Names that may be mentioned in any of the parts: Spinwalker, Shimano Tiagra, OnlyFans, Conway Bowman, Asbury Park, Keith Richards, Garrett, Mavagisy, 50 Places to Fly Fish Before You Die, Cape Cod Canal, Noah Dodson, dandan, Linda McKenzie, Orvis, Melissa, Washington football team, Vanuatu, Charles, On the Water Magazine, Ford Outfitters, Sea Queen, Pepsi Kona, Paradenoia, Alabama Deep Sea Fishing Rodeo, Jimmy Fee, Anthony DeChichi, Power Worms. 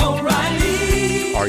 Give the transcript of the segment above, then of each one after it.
O'Reilly! Are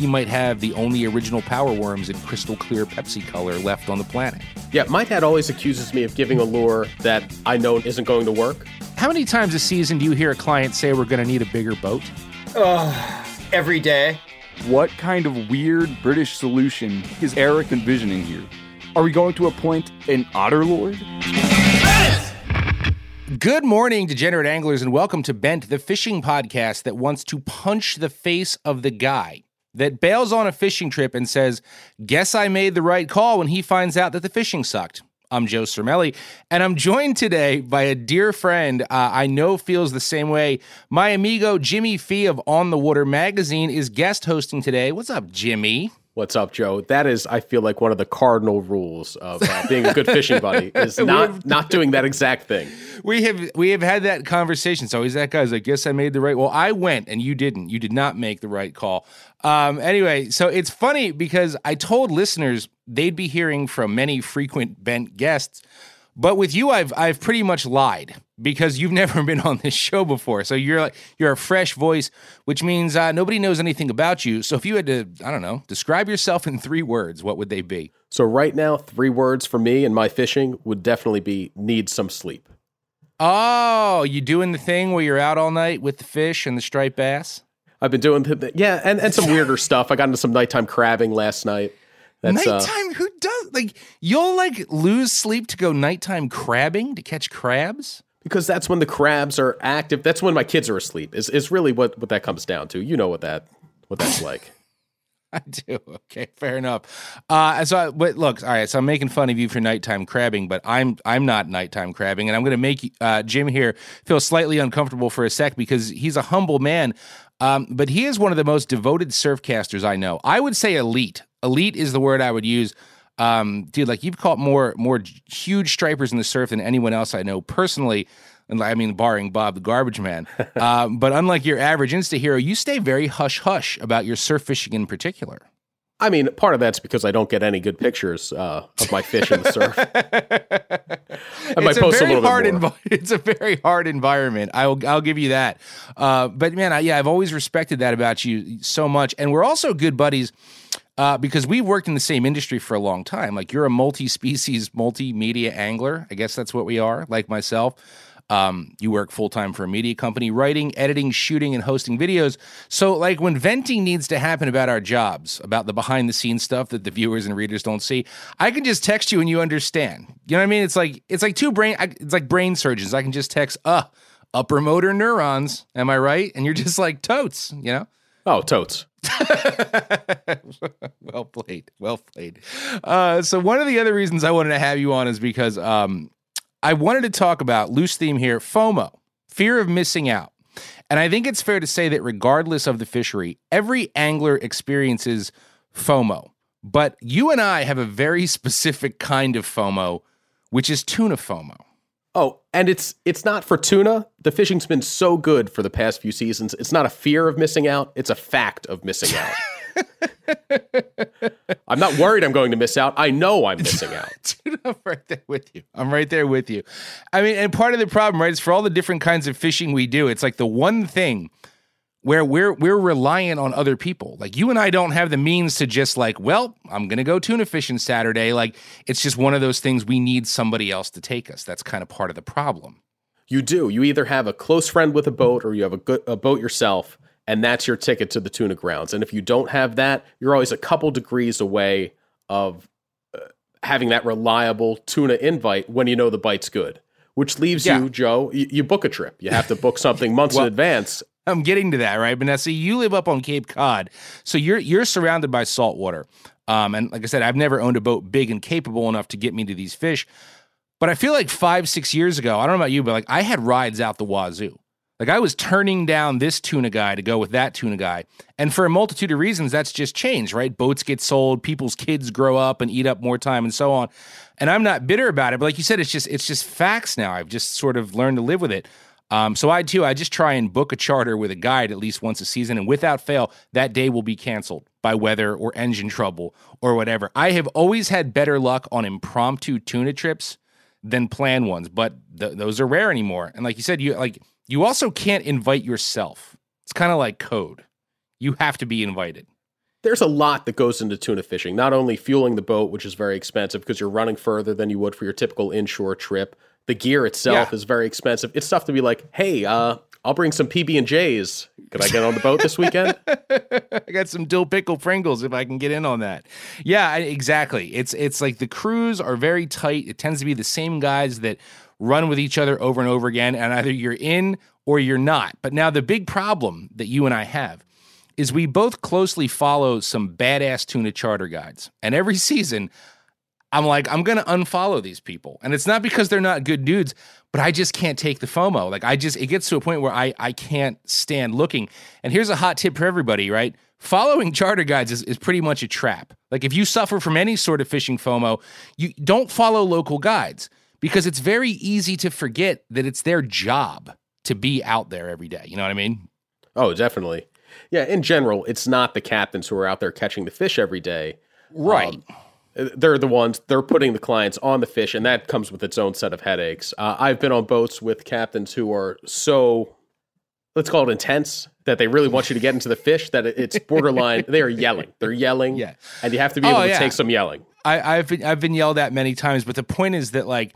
He might have the only original Power Worms in crystal clear Pepsi color left on the planet. Yeah, my dad always accuses me of giving a lure that I know isn't going to work. How many times a season do you hear a client say we're going to need a bigger boat? Every day. What kind of weird British solution is Eric envisioning here? Are we going to appoint an otter lord? Good morning, degenerate anglers, and welcome to Bent, the fishing podcast that wants to punch the face of the guy that bails on a fishing trip and says, guess I made the right call, when he finds out that the fishing sucked. I'm Joe Surmelli, and I'm joined today by a dear friend I know feels the same way. My amigo Jimmy Fee of On the Water Magazine is guest hosting today. What's up, Jimmy? What's up, Joe? That is, I feel like, one of the cardinal rules of being a good fishing buddy is not doing that exact thing. We have had that conversation. So he's that guy's like, guess I made the right. Well, I went and you didn't. You did not make the right call. Anyway, so it's funny because I told listeners they'd be hearing from many frequent Bent guests, but with you, I've pretty much lied because you've never been on this show before. So you're a fresh voice, which means nobody knows anything about you. So if you had to, I don't know, describe yourself in 3 words, what would they be? So right now, 3 words for me and my fishing would definitely be need some sleep. Oh, you doing the thing where you're out all night with the fish and the striped bass? I've been doing, yeah, and some weirder stuff. I got into some nighttime crabbing last night. That's, nighttime? Who does? Like, you'll, like, lose sleep to go nighttime crabbing to catch crabs? Because that's when the crabs are active. That's when my kids are asleep is really what that comes down to. You know what that's like. I do. Okay, fair enough. But look, all right, so I'm making fun of you for nighttime crabbing, but I'm not nighttime crabbing, and I'm going to make Jim here feel slightly uncomfortable for a sec because he's a humble man, but he is one of the most devoted surfcasters I know. I would say elite. Elite is the word I would use. Dude, like, you've caught more huge stripers in the surf than anyone else I know personally. And I mean, barring Bob the Garbage Man. But unlike your average Insta hero, you stay very hush-hush about your surf fishing in particular. I mean, part of that's because I don't get any good pictures of my fish in the surf. I might post a little bit more. It's a very hard environment. I'll give you that. But man, I've always respected that about you so much. And we're also good buddies because we've worked in the same industry for a long time. Like, you're a multi-species, multimedia angler. I guess that's what we are, like myself. You work full-time for a media company, writing, editing, shooting, and hosting videos. So, like, when venting needs to happen about our jobs, about the behind-the-scenes stuff that the viewers and readers don't see, I can just text you and you understand. You know what I mean? It's like it's like brain surgeons. I can just text, upper motor neurons. Am I right? And you're just like, totes, you know? Oh, totes. Well played. So one of the other reasons I wanted to have you on is because, I wanted to talk about, loose theme here, FOMO, fear of missing out. And I think it's fair to say that regardless of the fishery, every angler experiences FOMO. But you and I have a very specific kind of FOMO, which is tuna FOMO. Oh, and it's not for tuna. The fishing's been so good for the past few seasons. It's not a fear of missing out. It's a fact of missing out. I'm not worried I'm going to miss out. I know I'm missing out. Dude, I'm right there with you. I mean, and part of the problem, right, is for all the different kinds of fishing we do, it's like the one thing where we're reliant on other people. Like you and I don't have the means to just like, well, I'm going to go tuna fishing Saturday. Like it's just one of those things we need somebody else to take us. That's kind of part of the problem. You do. You either have a close friend with a boat or you have a boat yourself. And that's your ticket to the tuna grounds. And if you don't have that, you're always a couple degrees away of having that reliable tuna invite when you know the bite's good, which leaves you, Joe, you book a trip. You have to book something months in advance. I'm getting to that, right? But now, see, you live up on Cape Cod, so you're surrounded by salt water. And like I said, I've never owned a boat big and capable enough to get me to these fish. But I feel like 5-6 years ago, I don't know about you, but like I had rides out the wazoo. Like I was turning down this tuna guy to go with that tuna guy. And for a multitude of reasons, that's just changed, right? Boats get sold, people's kids grow up and eat up more time and so on. And I'm not bitter about it, but like you said, it's just facts now. I've just sort of learned to live with it. So I just try and book a charter with a guide at least once a season. And without fail, that day will be canceled by weather or engine trouble or whatever. I have always had better luck on impromptu tuna trips than planned ones, but those are rare anymore. And like you said, you also can't invite yourself. It's kind of like code. You have to be invited. There's a lot that goes into tuna fishing, not only fueling the boat, which is very expensive because you're running further than you would for your typical inshore trip. The gear itself is very expensive. It's tough to be like, hey, I'll bring some PB&Js. Could I get on the boat this weekend? I got some dill pickle Pringles if I can get in on that. Yeah, exactly. It's like the crews are very tight. It tends to be the same guys that run with each other over and over again, and either you're in or you're not. But now the big problem that you and I have is we both closely follow some badass tuna charter guides. And every season, I'm like, I'm going to unfollow these people. And it's not because they're not good dudes, but I just can't take the FOMO. Like it gets to a point where I can't stand looking. And here's a hot tip for everybody, right? Following charter guides is pretty much a trap. Like if you suffer from any sort of fishing FOMO, you don't follow local guides. Because it's very easy to forget that it's their job to be out there every day. You know what I mean? Oh, definitely. Yeah, in general, it's not the captains who are out there catching the fish every day. Right. They're the ones, they're putting the clients on the fish, and that comes with its own set of headaches. I've been on boats with captains who are so, let's call it intense, that they really want you to get into the fish, that it's borderline, they are yelling. They're yelling, and you have to be able to take some yelling. I've been yelled at many times, but the point is that like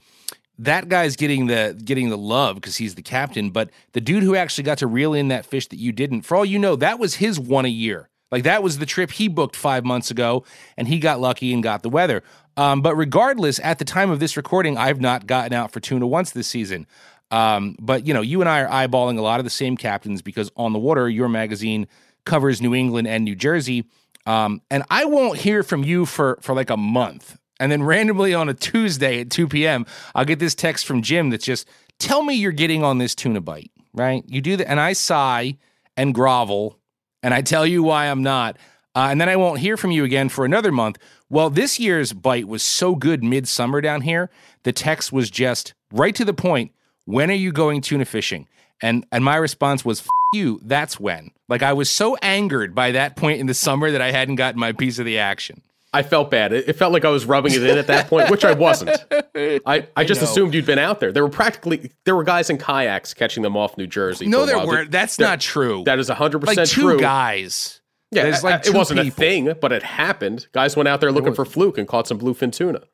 that guy's getting the love because he's the captain, but the dude who actually got to reel in that fish that you didn't, for all you know, that was his one a year. Like that was the trip he booked 5 months ago, and he got lucky and got the weather. But regardless, at the time of this recording, I've not gotten out for tuna once this season. But you know, you and I are eyeballing a lot of the same captains because On the Water, your magazine, covers New England and New Jersey. And I won't hear from you for like a month. And then randomly on a Tuesday at 2 p.m., I'll get this text from Jim that's just, tell me you're getting on this tuna bite, right? You do that. And I sigh and grovel and I tell you why I'm not. And then I won't hear from you again for another month. Well, this year's bite was so good midsummer down here. The text was just right to the point. When are you going tuna fishing? And my response was, F you, that's when. Like, I was so angered by that point in the summer that I hadn't gotten my piece of the action. I felt bad. It felt like I was rubbing it in at that point, which I wasn't. I just assumed you'd been out there. There were guys in kayaks catching them off New Jersey. No, there weren't. That's not true. That is 100% true. Like two guys. Yeah, it wasn't a thing, but it happened. Guys went out there looking for fluke and caught some bluefin tuna.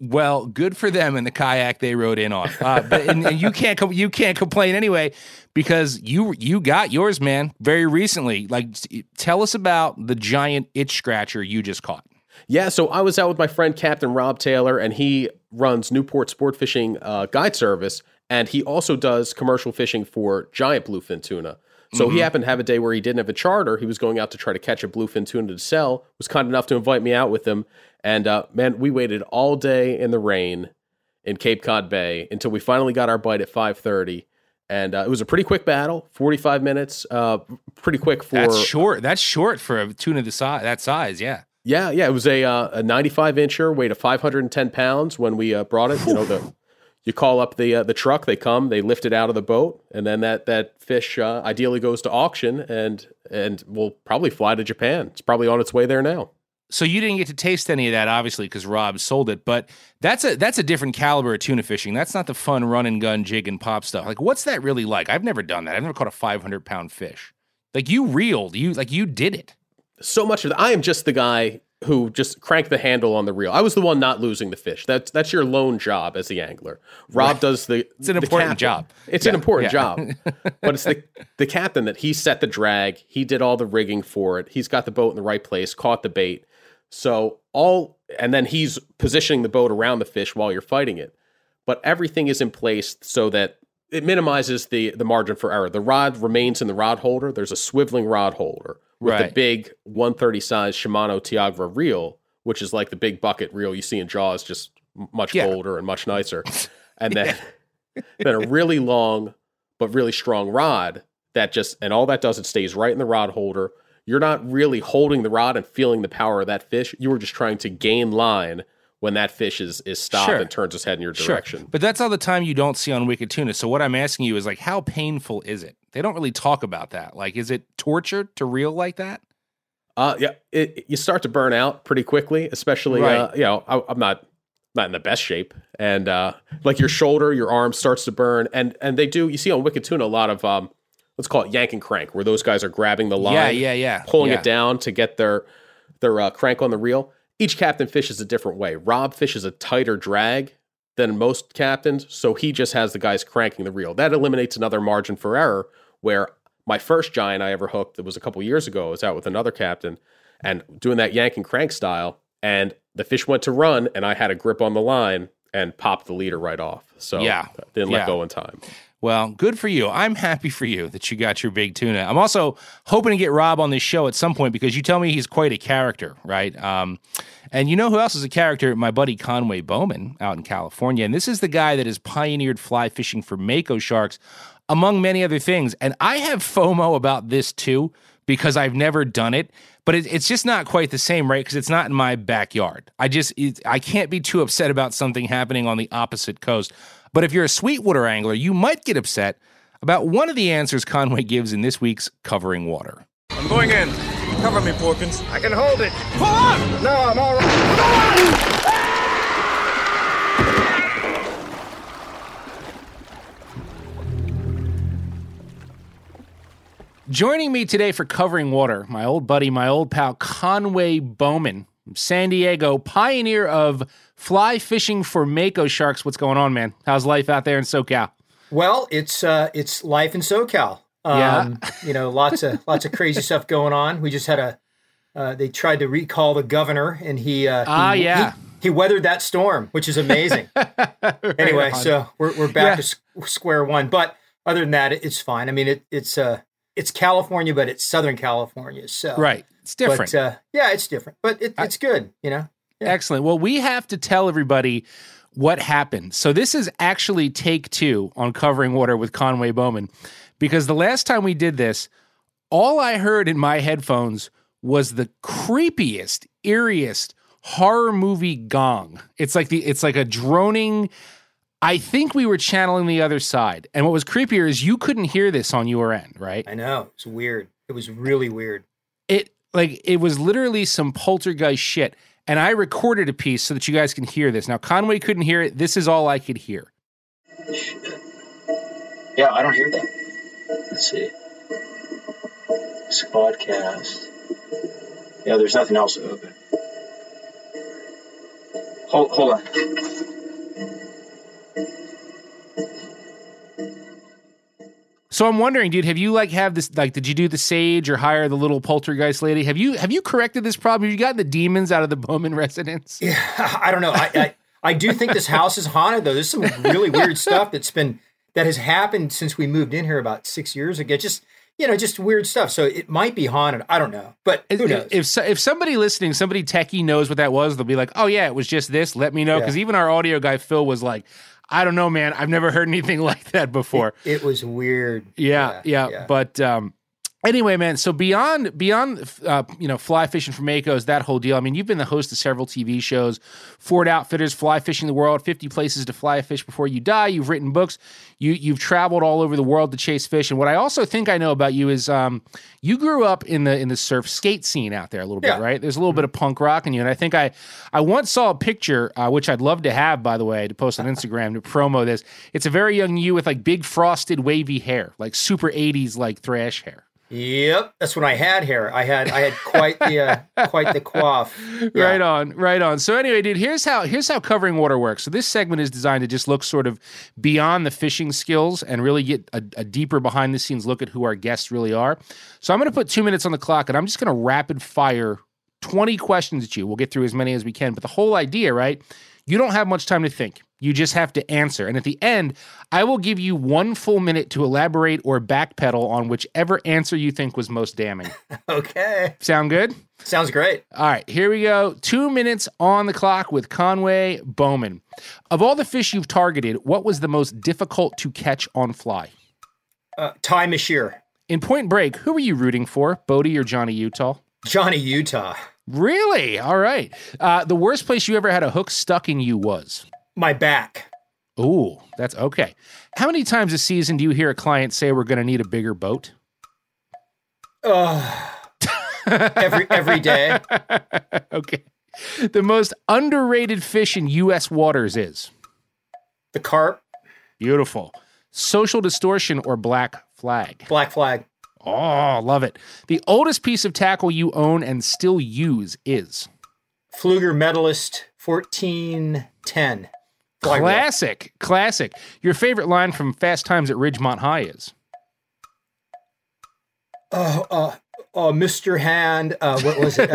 Well, good for them in the kayak they rode in on. But you can't complain anyway because you got yours, man, very recently. Like, tell us about the giant itch scratcher you just caught. Yeah, so I was out with my friend Captain Rob Taylor, and he runs Newport Sport Fishing guide service, and he also does commercial fishing for giant bluefin tuna. So he happened to have a day where he didn't have a charter. He was going out to try to catch a bluefin tuna to sell. Was kind enough to invite me out with him. And, man, we waited all day in the rain in Cape Cod Bay until we finally got our bite at 5:30. And it was a pretty quick battle, 45 minutes, pretty quick for... That's short. That's short for a tuna that size, yeah. Yeah, yeah. It was a 95-incher, weighed 510 pounds when we brought it. You know, you call up the truck, they come, they lift it out of the boat, and then that fish ideally goes to auction and will probably fly to Japan. It's probably on its way there now. So you didn't get to taste any of that, obviously, because Rob sold it. But that's a different caliber of tuna fishing. That's not the fun run and gun jig and pop stuff. Like, what's that really like? I've never done that. I've never caught a 500-pound fish. Like, you reeled. You did it. So much of that. I am just the guy who just cranked the handle on the reel. I was the one not losing the fish. That's your lone job as the angler. Rob does the... It's an important job. It's an important job. But it's the captain that he set the drag. He did all the rigging for it. He's got the boat in the right place, caught the bait. So and then he's positioning the boat around the fish while you're fighting it. But everything is in place so that it minimizes the margin for error. The rod remains in the rod holder. There's a swiveling rod holder with the big 130 size Shimano Tiagra reel, which is like the big bucket reel you see in Jaws, just much bolder and much nicer. And then, then a really long but really strong rod that and all that does, it stays right in the rod holder. You're not really holding the rod and feeling the power of that fish. You were just trying to gain line when that fish is stopped and turns its head in your direction. But that's all the time you don't see on Wicked Tuna. So what I'm asking you is, like, how painful is it? They don't really talk about that. Like, is it torture to reel like that? You start to burn out pretty quickly, especially, you know, I'm not in the best shape. And like your shoulder, your arm starts to burn. And they do, you see on Wicked Tuna a lot of... let's call it yank and crank, where those guys are grabbing the line, pulling it down to get their crank on the reel. Each captain fishes a different way. Rob fishes a tighter drag than most captains, so he just has the guys cranking the reel. That eliminates another margin for error, where my first giant I ever hooked, that was a couple years ago, I was out with another captain, and doing that yank and crank style, and the fish went to run, and I had a grip on the line and popped the leader right off. So didn't let go in time. Well, good for you. I'm happy for you that you got your big tuna. I'm also hoping to get Rob on this show at some point, because you tell me he's quite a character, right? And you know who else is a character? My buddy Conway Bowman out in California. And this is the guy that has pioneered fly fishing for Mako sharks, among many other things. And I have FOMO about this too, because I've never done it. But it's just not quite the same, right? Because it's not in my backyard. I can't be too upset about something happening on the opposite coast. But if you're a Sweetwater angler, you might get upset about one of the answers Conway gives in this week's Covering Water. I'm going in. Cover me, Porkins. I can hold it. Pull up! No, I'm all right. Joining me today for Covering Water, my old buddy, my old pal, Conway Bowman, from San Diego, pioneer of fly fishing for Mako sharks. What's going on, man? How's life out there in SoCal? Well, it's life in SoCal. You know, lots of crazy stuff going on. We just had they tried to recall the governor, and he weathered that storm, which is amazing. Anyway, so we're back to square one. But other than that, it's fine. I mean, it's California, but it's Southern California. So it's different. But, it's different, but it's good. You know. Yeah. Excellent. Well, we have to tell everybody what happened. So this is actually take two on Covering Water with Conway Bowman, because the last time we did this, all I heard in my headphones was the creepiest, eeriest horror movie gong. It's like a droning. I think we were channeling The Other Side. And what was creepier is you couldn't hear this on your end, right? I know. It's weird. It was really weird. It was literally some poltergeist shit. And I recorded a piece so that you guys can hear this. Now, Conway couldn't hear it. This is all I could hear. Yeah, I don't hear that. Let's see. Squadcast. Yeah, there's nothing else open. Hold on. So I'm wondering, dude, have you have this, did you do the sage or hire the little poltergeist lady? Have you corrected this problem? Have you gotten the demons out of the Bowman residence? Yeah, I don't know. I do think this house is haunted though. There's some really weird stuff that has happened since we moved in here about 6 years ago. Just you know, just weird stuff. So it might be haunted. I don't know, but who knows? If somebody listening, somebody techie knows what that was, they'll be like, oh yeah, it was just this. Let me know. Yeah. Cause even our audio guy, Phil, was like, I don't know, man. I've never heard anything like that before. It was weird. Yeah. But, anyway, man, so beyond you know, fly fishing for Mako's, that whole deal, I mean, you've been the host of several TV shows, Ford Outfitters, Fly Fishing the World, 50 Places to Fly Fish Before You Die. You've written books. You've traveled all over the world to chase fish. And what I also think I know about you is you grew up in the surf skate scene out there a little bit, right? There's a little bit of punk rock in you. And I think I once saw a picture, which I'd love to have, by the way, to post on Instagram to promo this. It's a very young you with, like, big frosted wavy hair, like super 80s, like thrash hair. Yep, that's when I had hair. I had quite the coif. Yeah. Right on. So anyway, dude, here's how Covering Water works. So this segment is designed to just look sort of beyond the fishing skills and really get a deeper behind the scenes look at who our guests really are. So I'm going to put 2 minutes on the clock, and I'm just going to rapid fire 20 questions at you. We'll get through as many as we can. But the whole idea, right? You don't have much time to think. You just have to answer. And at the end, I will give you 1 full minute to elaborate or backpedal on whichever answer you think was most damning. Okay. Sound good? Sounds great. All right, here we go. 2 minutes on the clock with Conway Bowman. Of all the fish you've targeted, what was the most difficult to catch on fly? Ty Mashir. In Point Break, who were you rooting for, Bodie or Johnny Utah? Johnny Utah. Really? All right. The worst place you ever had a hook stuck in you was? My back. Ooh, that's okay. How many times a season do you hear a client say we're going to need a bigger boat? Every day. Okay. The most underrated fish in U.S. waters is? The carp. Beautiful. Social Distortion or Black Flag? Black Flag. Oh, love it. The oldest piece of tackle you own and still use is? Pfluger Medalist 1410. Classic. Your favorite line from Fast Times at Ridgemont High is? Mr. Hand. What was it?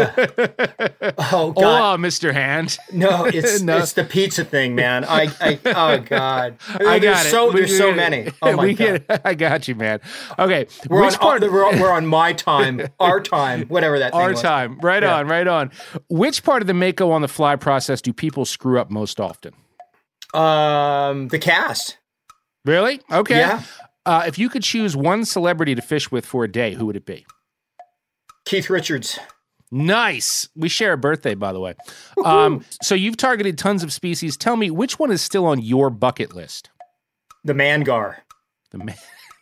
Oh, God. Oh, Mr. Hand. No, it's it's the pizza thing, man. Oh, God. I got it. There's so many. Oh, my God. I got you, man. Okay. We're on my time, our time, whatever that thing is. Our time. Right on. Which part of the Mako on the fly process do people screw up most often? The cast. Really? Okay. Yeah. If you could choose one celebrity to fish with for a day, who would it be? Keith Richards. Nice. We share a birthday, by the way. So you've targeted tons of species. Tell me, which one is still on your bucket list? The mangar.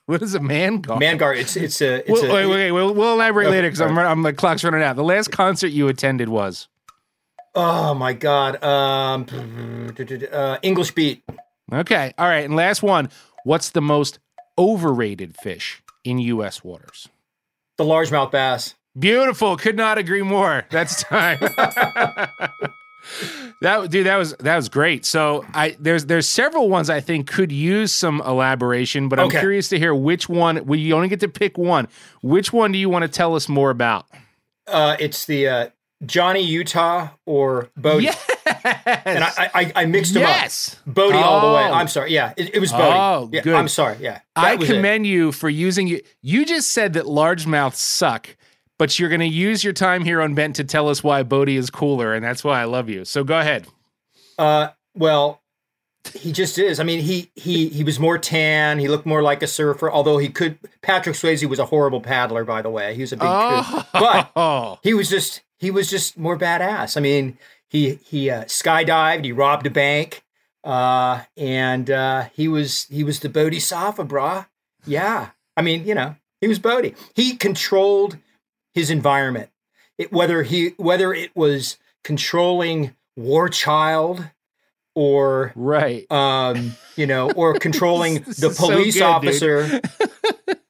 What is a mangar? Mangar. We'll elaborate later because the clock's running out. The last concert you attended was? Oh my God. English Beat. Okay. All right. And last one. What's the most overrated fish in U.S. waters? The largemouth bass. Beautiful. Could not agree more. That's time. That was great. So there's several ones I think could use some elaboration, but I'm curious to hear which one. You only get to pick one. Which one do you want to tell us more about? It's the Johnny Utah or Bodie. Yes. And I mixed them up. Yes. Bodie all the way. I'm sorry. Yeah, it was Bodie. Oh, yeah, good. I'm sorry. Yeah. I commend you for using it. You just said that largemouths suck, but you're going to use your time here on Bent to tell us why Bodie is cooler, and that's why I love you. So go ahead. Well, he just is. I mean, he was more tan. He looked more like a surfer, although he could. Patrick Swayze was a horrible paddler, by the way. He was a big coot. But he was just more badass. I mean, he skydived. He robbed a bank, and he was the Bodhisattva, brah. Yeah, I mean, you know, he was Bodhi. He controlled his environment, whether it was controlling War Child or or controlling the police officer.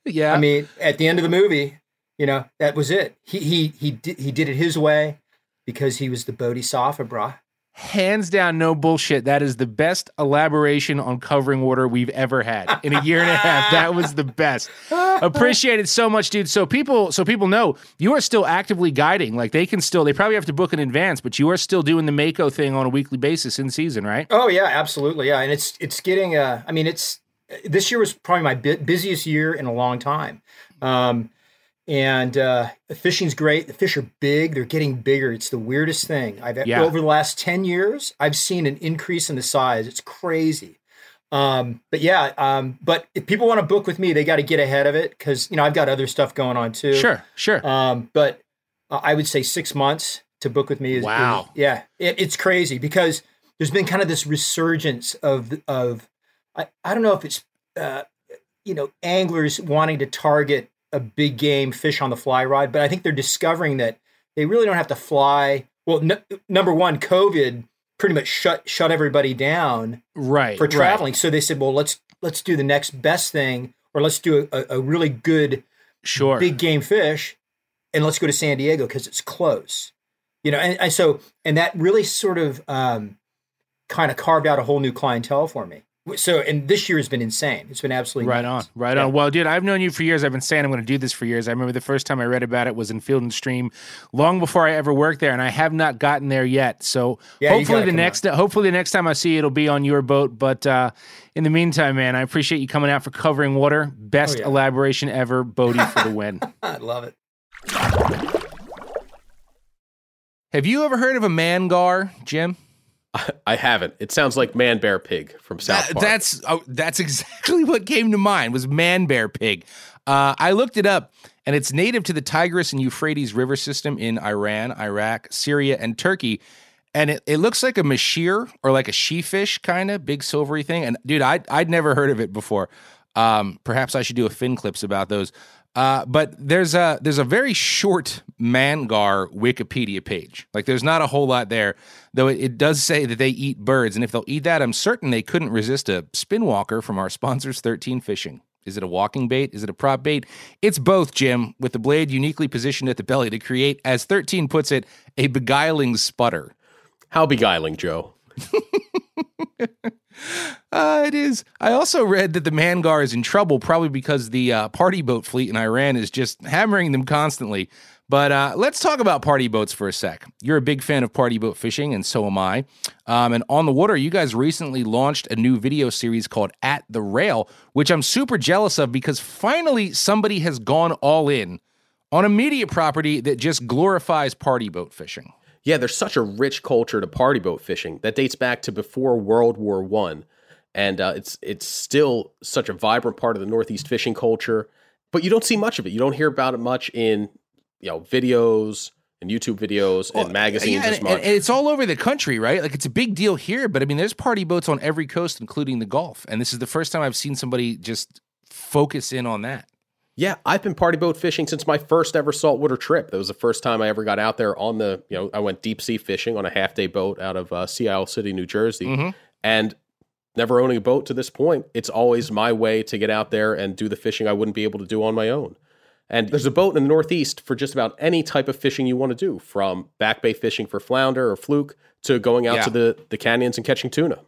Yeah, I mean, at the end of the movie, you know, that was it. He did it his way because he was the Bodhisattva, brah. Hands down, no bullshit. That is the best elaboration on Covering Water we've ever had in a year and a half. That was the best. Appreciate it so much, dude. So people know you are still actively guiding. Like they probably have to book in advance, but you are still doing the Mako thing on a weekly basis in season, right? Oh yeah, absolutely. Yeah, and it's getting. This year was probably my busiest year in a long time. And fishing's great. The fish are big. They're getting bigger. It's the weirdest thing. Over the last 10 years, I've seen an increase in the size. It's crazy. But if people want to book with me, they got to get ahead of it because, I've got other stuff going on too. Sure. But I would say 6 months to book with me. Wow. It's crazy because there's been kind of this resurgence of I don't know if it's, anglers wanting to target a big game fish on the fly rod, but I think they're discovering that they really don't have to fly. Well, number one, COVID pretty much shut everybody down for traveling. Right. So they said, well, let's do the next best thing, or let's do a really good big game fish, and let's go to San Diego because it's close. And that really sort of kind of carved out a whole new clientele for me. So, and this year has been insane. It's been absolutely right on. Well, dude, I've known you for years. I've been saying I'm going to do this for years. I remember the first time I read about it was in Field & Stream, long before I ever worked there, and I have not gotten there yet. So, hopefully the next time I see you, it'll be on your boat. But in the meantime, man, I appreciate you coming out for Covering Water. Best elaboration ever, Bodie for the win. I love it. Have you ever heard of a mangar, Jim? I haven't. It sounds like Man Bear Pig from South Park. That's exactly what came to mind, was Man Bear Pig. I looked it up, and it's native to the Tigris and Euphrates River system in Iran, Iraq, Syria, and Turkey. And it looks like a mashir, or like a she-fish kind of, big silvery thing. And, dude, I'd never heard of it before. Perhaps I should do a fin clips about those. But there's a very short mangar Wikipedia page. Like, there's not a whole lot there, though it does say that they eat birds. And if they'll eat that, I'm certain they couldn't resist a spinwalker from our sponsors, 13 Fishing. Is it a walking bait? Is it a prop bait? It's both, Jim, with the blade uniquely positioned at the belly to create, as 13 puts it, a beguiling sputter. How beguiling, Joe? It is. I also read that the mangar is in trouble, probably because the party boat fleet in Iran is just hammering them constantly. But let's talk about party boats for a sec. You're a big fan of party boat fishing, and so am I. And On the Water, you guys recently launched a new video series called At the Rail, which I'm super jealous of because finally somebody has gone all in on a media property that just glorifies party boat fishing. Yeah, there's such a rich culture to party boat fishing that dates back to before World War I. And it's still such a vibrant part of the Northeast fishing culture, but you don't see much of it. You don't hear about it much in videos and YouTube videos and magazines as much. And it's all over the country, right? Like, it's a big deal here, but I mean, there's party boats on every coast, including the Gulf. And this is the first time I've seen somebody just focus in on that. Yeah, I've been party boat fishing since my first ever saltwater trip. That was the first time I ever got out there on the, I went deep sea fishing on a half-day boat out of Sea Isle City, New Jersey. Mm-hmm. And never owning a boat to this point, it's always my way to get out there and do the fishing I wouldn't be able to do on my own. And there's a boat in the Northeast for just about any type of fishing you want to do, from back bay fishing for flounder or fluke to going out to the canyons and catching tuna.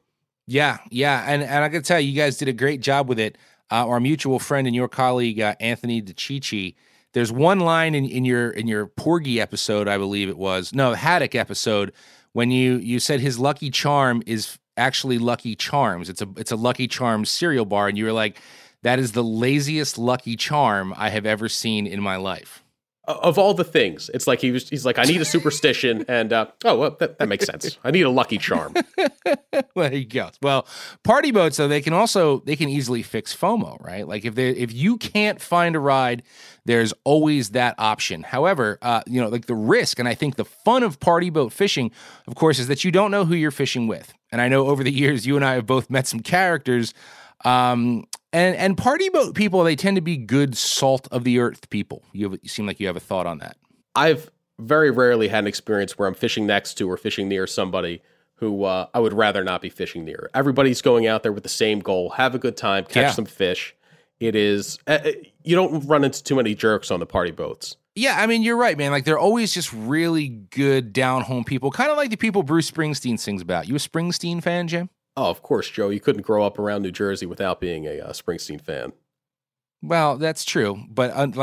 Yeah. And I can tell you guys did a great job with it. Our mutual friend and your colleague, Anthony DeChichi, there's one line in your Porgy episode, I believe it was. No, Haddock episode, when you said his lucky charm is actually Lucky Charms. It's a Lucky Charms cereal bar, and you were like, that is the laziest Lucky Charm I have ever seen in my life. Of all the things, it's like he's like, I need a superstition, and that makes sense. I need a Lucky Charm. There you go. Well, party boats, though, they can easily fix FOMO, right? Like, if you can't find a ride, there's always that option. However, like, the risk, and I think the fun of party boat fishing, of course, is that you don't know who you're fishing with. And I know over the years, you and I have both met some characters. And party boat people, they tend to be good salt of the earth people. You seem like you have a thought on that. I've very rarely had an experience where I'm fishing next to or fishing near somebody who I would rather not be fishing near. Everybody's going out there with the same goal: have a good time, catch some fish. It is, you don't run into too many jerks on the party boats. Yeah, I mean, you're right, man. Like, they're always just really good down-home people, kind of like the people Bruce Springsteen sings about. You a Springsteen fan, Jim? Oh, of course, Joe. You couldn't grow up around New Jersey without being a Springsteen fan. Well, that's true. But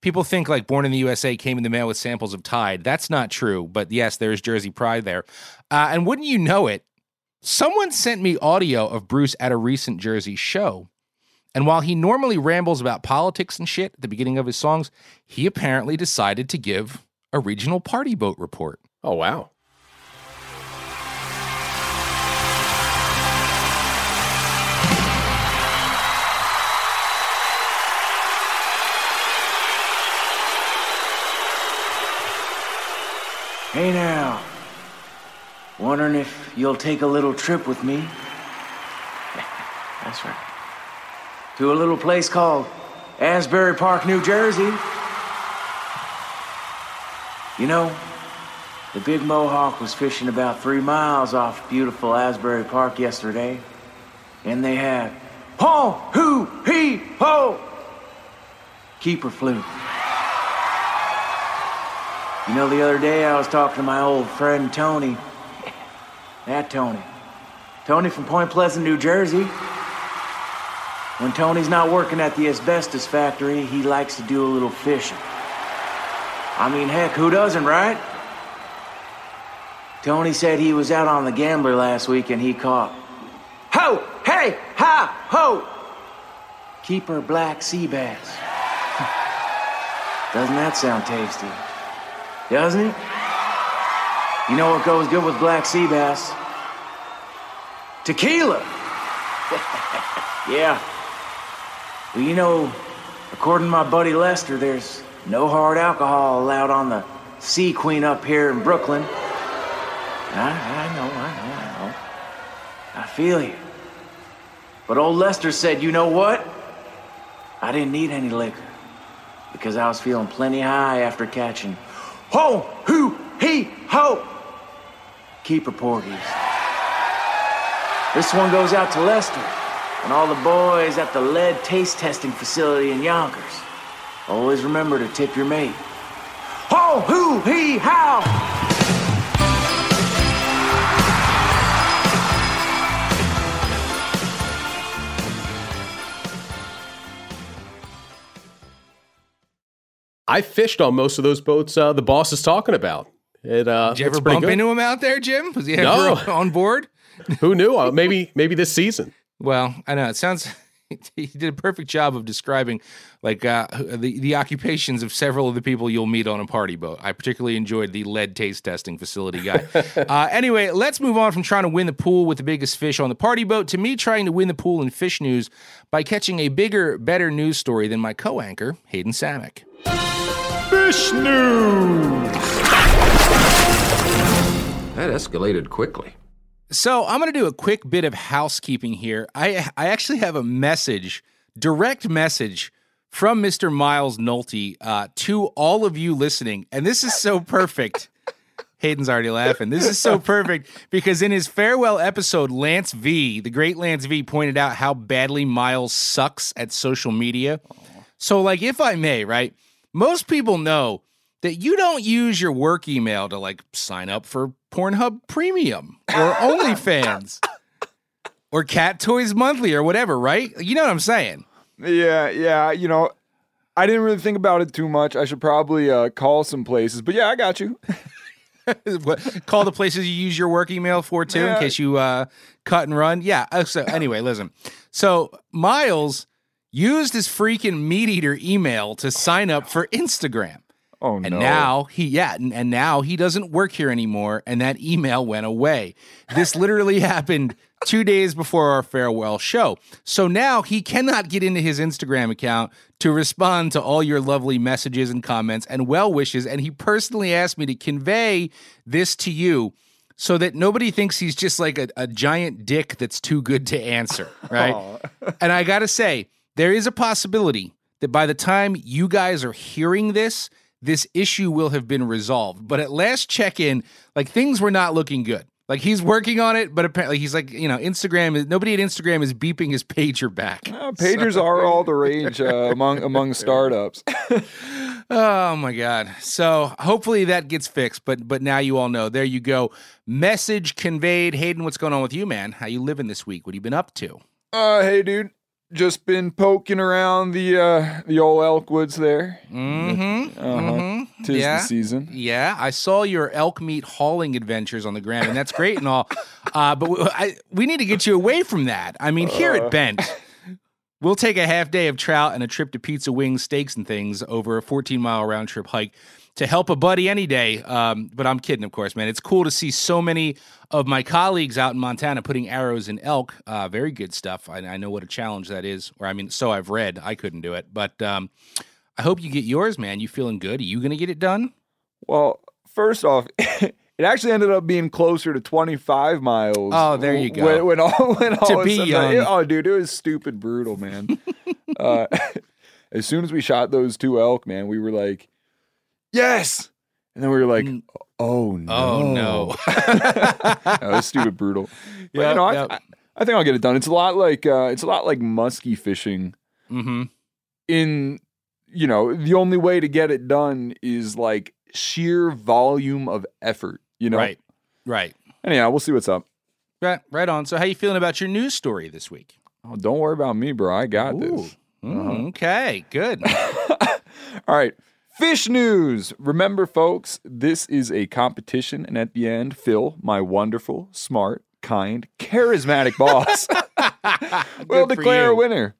people think, like, Born in the USA came in the mail with samples of Tide. That's not true. But yes, there is Jersey pride there. And wouldn't you know it, someone sent me audio of Bruce at a recent Jersey show. And while he normally rambles about politics and shit at the beginning of his songs, he apparently decided to give a regional party boat report. Oh, wow. Hey now, wondering if you'll take a little trip with me? That's right. To a little place called Asbury Park, New Jersey. You know, the big Mohawk was fishing about 3 miles off beautiful Asbury Park yesterday, and they had ho, hoo, he, ho, keeper fluke. You know, the other day I was talking to my old friend Tony. That Tony. Tony from Point Pleasant, New Jersey. When Tony's not working at the asbestos factory, he likes to do a little fishing. I mean, heck, who doesn't, right? Tony said he was out on the Gambler last week and he caught ho, hey, ha, ho, keeper black sea bass. Doesn't that sound tasty? Doesn't it? You know what goes good with black sea bass? Tequila. Yeah. Well, you know, according to my buddy Lester, there's no hard alcohol allowed on the Sea Queen up here in Brooklyn. I know. I feel you. But old Lester said, you know what? I didn't need any liquor because I was feeling plenty high after catching ho, hoo, he, ho, keeper porgies. This one goes out to Lester and all the boys at the lead taste testing facility in Yonkers. Always remember to tip your mate. Ho, hoo, he, how! I fished on most of those boats the boss is talking about. Did you ever bump into him out there, Jim? Was he ever on board? Who knew? Maybe this season. Well, I know. It sounds... He did a perfect job of describing, like, the occupations of several of the people you'll meet on a party boat. I particularly enjoyed the lead taste testing facility guy. Anyway, let's move on from trying to win the pool with the biggest fish on the party boat to me trying to win the pool in fish news by catching a bigger, better news story than my co-anchor, Hayden Samek. Fish news! That escalated quickly. So I'm going to do a quick bit of housekeeping here. I actually have a message, direct message from Mr. Miles Nolte to all of you listening. And this is so perfect. Hayden's already laughing. This is so perfect because in his farewell episode, Lance V, the great Lance V, pointed out how badly Miles sucks at social media. So like, if I may, right, most people know that you don't use your work email to like sign up for Pornhub Premium or OnlyFans or Cat Toys Monthly or whatever, right? You know what I'm saying? Yeah. You know, I didn't really think about it too much. I should probably call some places, but yeah, I got you. Call the places you use your work email for too, yeah. In case you cut and run. Yeah. So anyway, listen. So Miles used his freaking Meat Eater email to sign up for Instagram. Oh, no. And now he doesn't work here anymore, and that email went away. This literally happened 2 days before our farewell show. So now he cannot get into his Instagram account to respond to all your lovely messages and comments and well wishes, and he personally asked me to convey this to you so that nobody thinks he's just like a giant dick that's too good to answer, right? Oh. And I got to say, there is a possibility that by the time you guys are hearing this, this issue will have been resolved. But at last check-in, like, things were not looking good. Like, he's working on it, but apparently he's like, you know, nobody at Instagram is beeping his pager back. Pagers are all the rage among startups. Oh, my God. So hopefully that gets fixed, but now you all know. There you go. Message conveyed. Hayden, what's going on with you, man? How you living this week? What you been up to? Hey, dude. Just been poking around the old Elkwoods there. Mm-hmm. Mm-hmm. Tis the season. Yeah, I saw your elk meat hauling adventures on the gram, and that's great and all. But we need to get you away from that. I mean, here at Bent, We'll take a half day of trout and a trip to Pizza Wings, Steaks and Things over a 14-mile round-trip hike to help a buddy any day. But I'm kidding, of course, man. It's cool to see so many of my colleagues out in Montana putting arrows in elk. Very good stuff. I know what a challenge that is. Or, I mean, so I've read. I couldn't do it. But I hope you get yours, man. You feeling good? Are you going to get it done? Well, first off... It actually ended up being closer to 25 miles. Oh, there you go. When all to be young. Oh, dude, it was stupid brutal, man. As soon as we shot those two elk, man, we were like, yes. And then we were like, oh, no. Oh, no. That was stupid brutal. But, yep, you know, yep. I think I'll get it done. It's a lot like, musky fishing. Mm-hmm. In, you know, the only way to get it done is like sheer volume of effort. You know? Right, right. Anyhow, we'll see what's up. Right on. So how you feeling about your news story this week? Oh, don't worry about me, bro. I got this. Okay, good. All right. Fish news. Remember, folks, this is a competition, and at the end, Phil, my wonderful, smart, kind, charismatic boss, will declare a winner.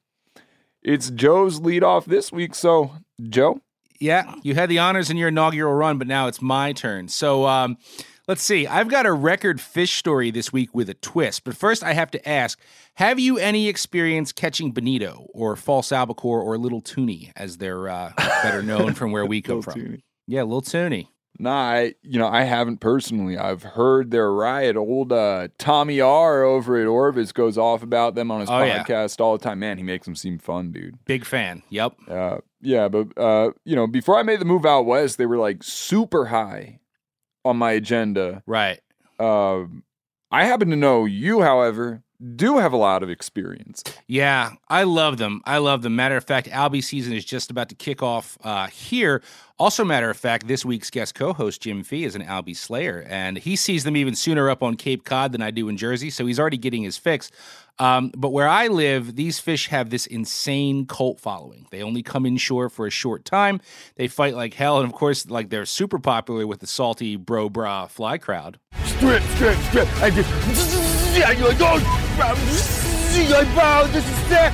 It's Joe's leadoff this week, so Joe? Yeah, you had the honors in your inaugural run, but now it's my turn. So let's see. I've got a record fish story this week with a twist. But first, I have to ask, have you any experience catching bonito or false albacore or little tunny, as they're better known from where we come from? Tunny. Yeah, little tunny. Nah, I haven't personally. I've heard their riot. Old Tommy R over at Orvis goes off about them on his podcast all the time. Man, he makes them seem fun, dude. Big fan. Yep. But before I made the move out west, they were like super high on my agenda. Right. I happen to know you, however, do have a lot of experience. Yeah, I love them. Matter of fact, Albie season is just about to kick off here. Also, matter of fact, this week's guest co-host, Jimmy Fee, is an Albie slayer, and he sees them even sooner up on Cape Cod than I do in Jersey, so he's already getting his fix. But where I live, these fish have this insane cult following. They only come inshore for a short time. They fight like hell, and of course, like, they're super popular with the salty bro-bra fly crowd. Strip. I just... You're like, oh, this is sick.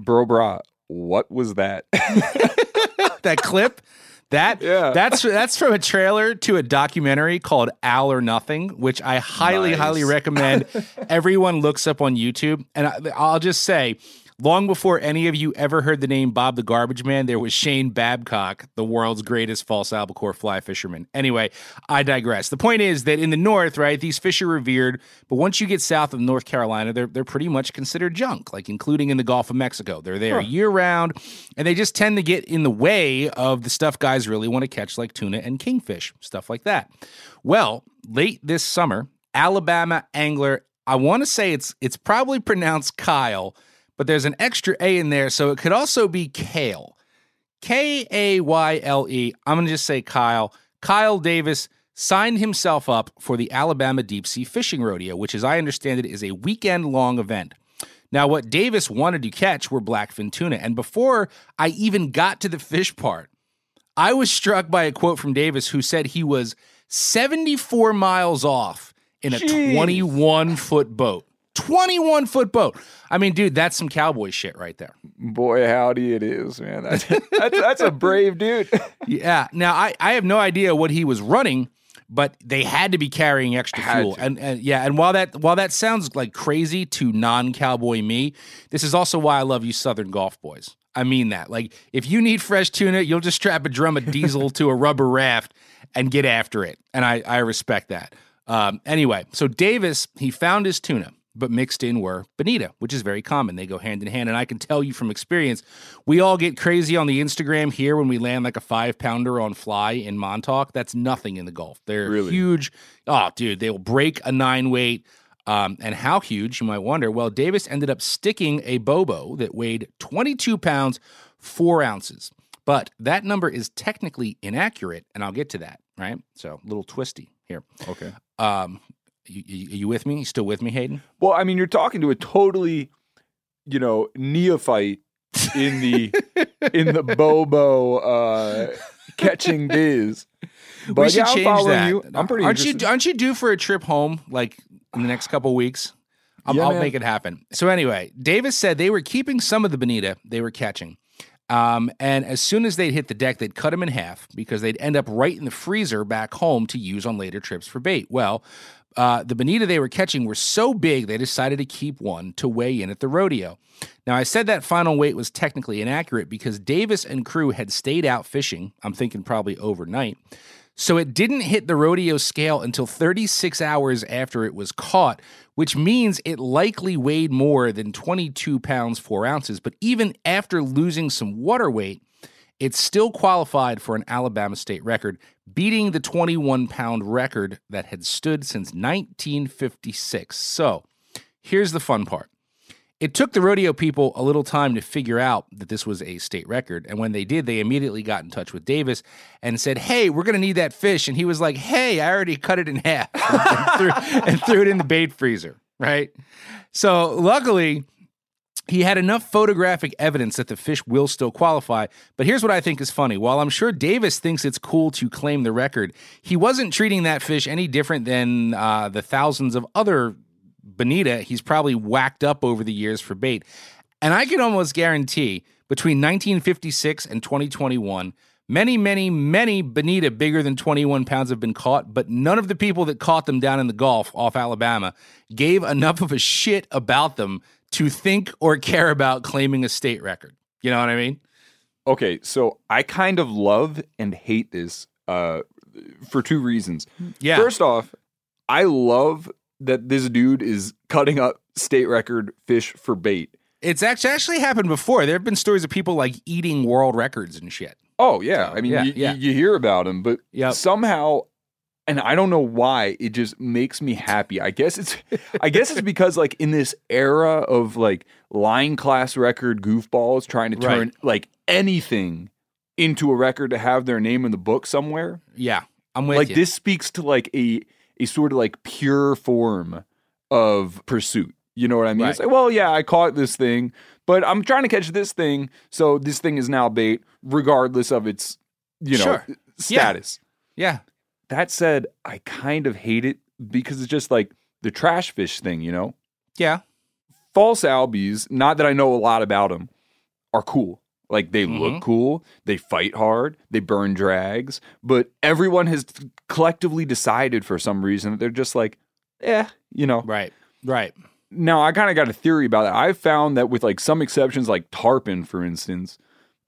Bro-bra, what was that? That clip? That's from a trailer to a documentary called All or Nothing, which I highly recommend. Everyone looks up on YouTube. And I'll just say, long before any of you ever heard the name Bob the Garbage Man, there was Shane Babcock, the world's greatest false albacore fly fisherman. Anyway, I digress. The point is that in the north, right, these fish are revered, but once you get south of North Carolina, they're pretty much considered junk, like including in the Gulf of Mexico. They're there year-round, and they just tend to get in the way of the stuff guys really want to catch, like tuna and kingfish, stuff like that. Well, late this summer, Alabama angler, I want to say it's probably pronounced Kyle, but there's an extra A in there, so it could also be Kale. Kayle. I'm going to just say Kyle. Kyle Davis signed himself up for the Alabama Deep Sea Fishing Rodeo, which, as I understand it, is a weekend-long event. Now, what Davis wanted to catch were blackfin tuna, and before I even got to the fish part, I was struck by a quote from Davis who said he was 74 miles off in a 21-foot boat. 21-foot boat. I mean, dude, that's some cowboy shit right there. Boy, howdy it is, man. That's a brave dude. Yeah. Now, I have no idea what he was running, but they had to be carrying extra fuel. And while that sounds like crazy to non-cowboy me, this is also why I love you Southern golf boys. I mean that. Like, if you need fresh tuna, you'll just strap a drum of diesel to a rubber raft and get after it. And I respect that. Anyway, so Davis, he found his tuna, but mixed in were bonita, which is very common. They go hand in hand, and I can tell you from experience, we all get crazy on the Instagram here when we land like a 5-pounder on fly in Montauk. That's nothing in the Gulf. They're really huge. Oh, dude, they will break a 9-weight. And how huge, you might wonder. Well, Davis ended up sticking a Bobo that weighed 22 pounds, 4 ounces. But that number is technically inaccurate, and I'll get to that, right? So a little twisty here. Okay. You with me? You still with me, Hayden? Well, I mean, you're talking to a totally, neophyte in the Bobo catching biz. But we should change that. I'm pretty interested. Aren't you due for a trip home, like, in the next couple weeks? I'll make it happen. So anyway, Davis said they were keeping some of the bonita they were catching. And as soon as they'd hit the deck, they'd cut them in half because they'd end up right in the freezer back home to use on later trips for bait. Well, the bonita they were catching were so big, they decided to keep one to weigh in at the rodeo. Now, I said that final weight was technically inaccurate because Davis and crew had stayed out fishing, I'm thinking probably overnight, so it didn't hit the rodeo scale until 36 hours after it was caught, which means it likely weighed more than 22 pounds, 4 ounces. But even after losing some water weight, it still qualified for an Alabama state record, beating the 21-pound record that had stood since 1956. So here's the fun part. It took the rodeo people a little time to figure out that this was a state record, and when they did, they immediately got in touch with Davis and said, hey, we're going to need that fish, and he was like, hey, I already cut it in half and threw it in the bait freezer, right? So luckily, he had enough photographic evidence that the fish will still qualify, but here's what I think is funny. While I'm sure Davis thinks it's cool to claim the record, he wasn't treating that fish any different than the thousands of other bonita he's probably whacked up over the years for bait. And I can almost guarantee between 1956 and 2021, many, many, many bonita bigger than 21 pounds have been caught, but none of the people that caught them down in the Gulf off Alabama gave enough of a shit about them to think or care about claiming a state record. You know what I mean? Okay, so I kind of love and hate this for two reasons. Yeah. First off, I love that this dude is cutting up state record fish for bait. It's actually happened before. There have been stories of people like eating world records and shit. Oh, yeah. So, I mean, you hear about them, but somehow, and I don't know why, it just makes me happy. I guess it's because, like, in this era of, like, line class record goofballs trying to turn, like, anything into a record to have their name in the book somewhere. Yeah, I'm with you. Like, this speaks to, like, a sort of like pure form of pursuit. You know what I mean? Right. It's like, well, yeah, I caught this thing, but I'm trying to catch this thing. So this thing is now bait regardless of its, status. Yeah. That said, I kind of hate it because it's just like the trash fish thing, you know? Yeah. False albies, not that I know a lot about them, are cool. Like, they look cool, they fight hard, they burn drags, but everyone has collectively decided for some reason that they're just like, you know. Right. Now, I kind of got a theory about that. I've found that with, like, some exceptions, like tarpon, for instance,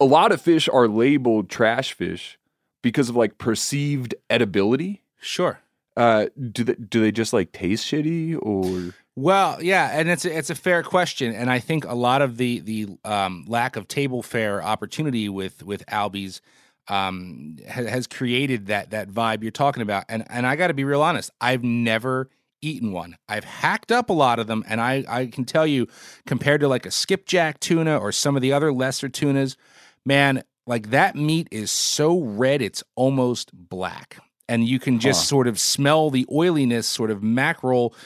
a lot of fish are labeled trash fish because of, like, perceived edibility. Sure. Do they just, like, taste shitty or... Well, yeah, and it's a fair question, and I think a lot of the lack of table fare opportunity with albies has created that vibe you're talking about. And I got to be real honest, I've never eaten one. I've hacked up a lot of them, and I can tell you, compared to like a skipjack tuna or some of the other lesser tunas, man, like that meat is so red it's almost black, and you can just sort of smell the oiliness, sort of mackerel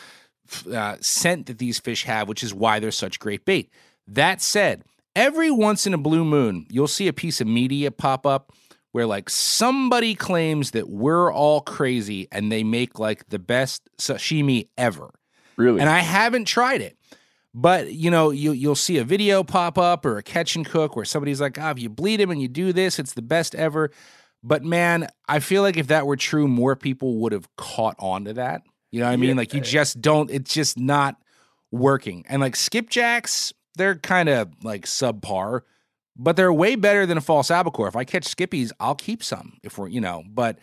scent that these fish have, which is why they're such great bait. That said, every once in a blue moon, you'll see a piece of media pop up where, like, somebody claims that we're all crazy and they make, like, the best sashimi ever. Really? And I haven't tried it. But, you know, you'll see a video pop up or a catch and cook where somebody's like, if you bleed him and you do this, it's the best ever. But, man, I feel like if that were true, more people would have caught on to that. You know what I mean? Like, you just don't, it's just not working. And, like, skipjacks, they're kind of, like, subpar, but they're way better than a false albacore. If I catch skippies, I'll keep some if we're, but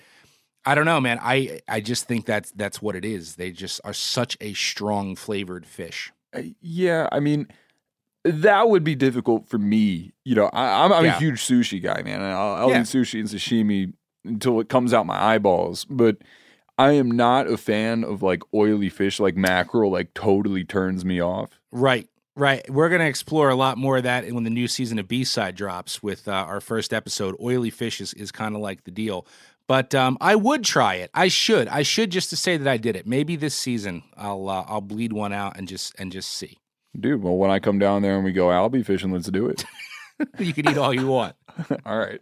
I don't know, man. I just think that's what it is. They just are such a strong flavored fish. Yeah. I mean, that would be difficult for me. You know, I'm a huge sushi guy, man. I'll eat sushi and sashimi until it comes out my eyeballs, but I am not a fan of, like, oily fish, like mackerel, like, totally turns me off. Right. We're going to explore a lot more of that when the new season of B-Side drops with our first episode. Oily fish is kind of like the deal. But I would try it. I should just to say that I did it. Maybe this season I'll bleed one out and just see. Dude, well, when I come down there and we go albie fishing, let's do it. You can eat all you want. All right.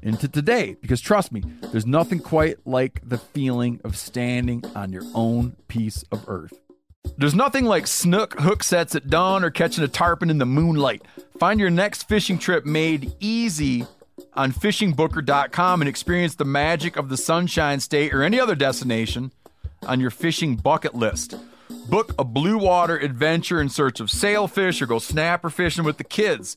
into today, because trust me, there's nothing quite like the feeling of standing on your own piece of earth. There's nothing like snook hook sets at dawn or catching a tarpon in the moonlight. Find your next fishing trip made easy on fishingbooker.com and experience the magic of the Sunshine State or any other destination on your fishing bucket list. Book a blue water adventure in search of sailfish or go snapper fishing with the kids.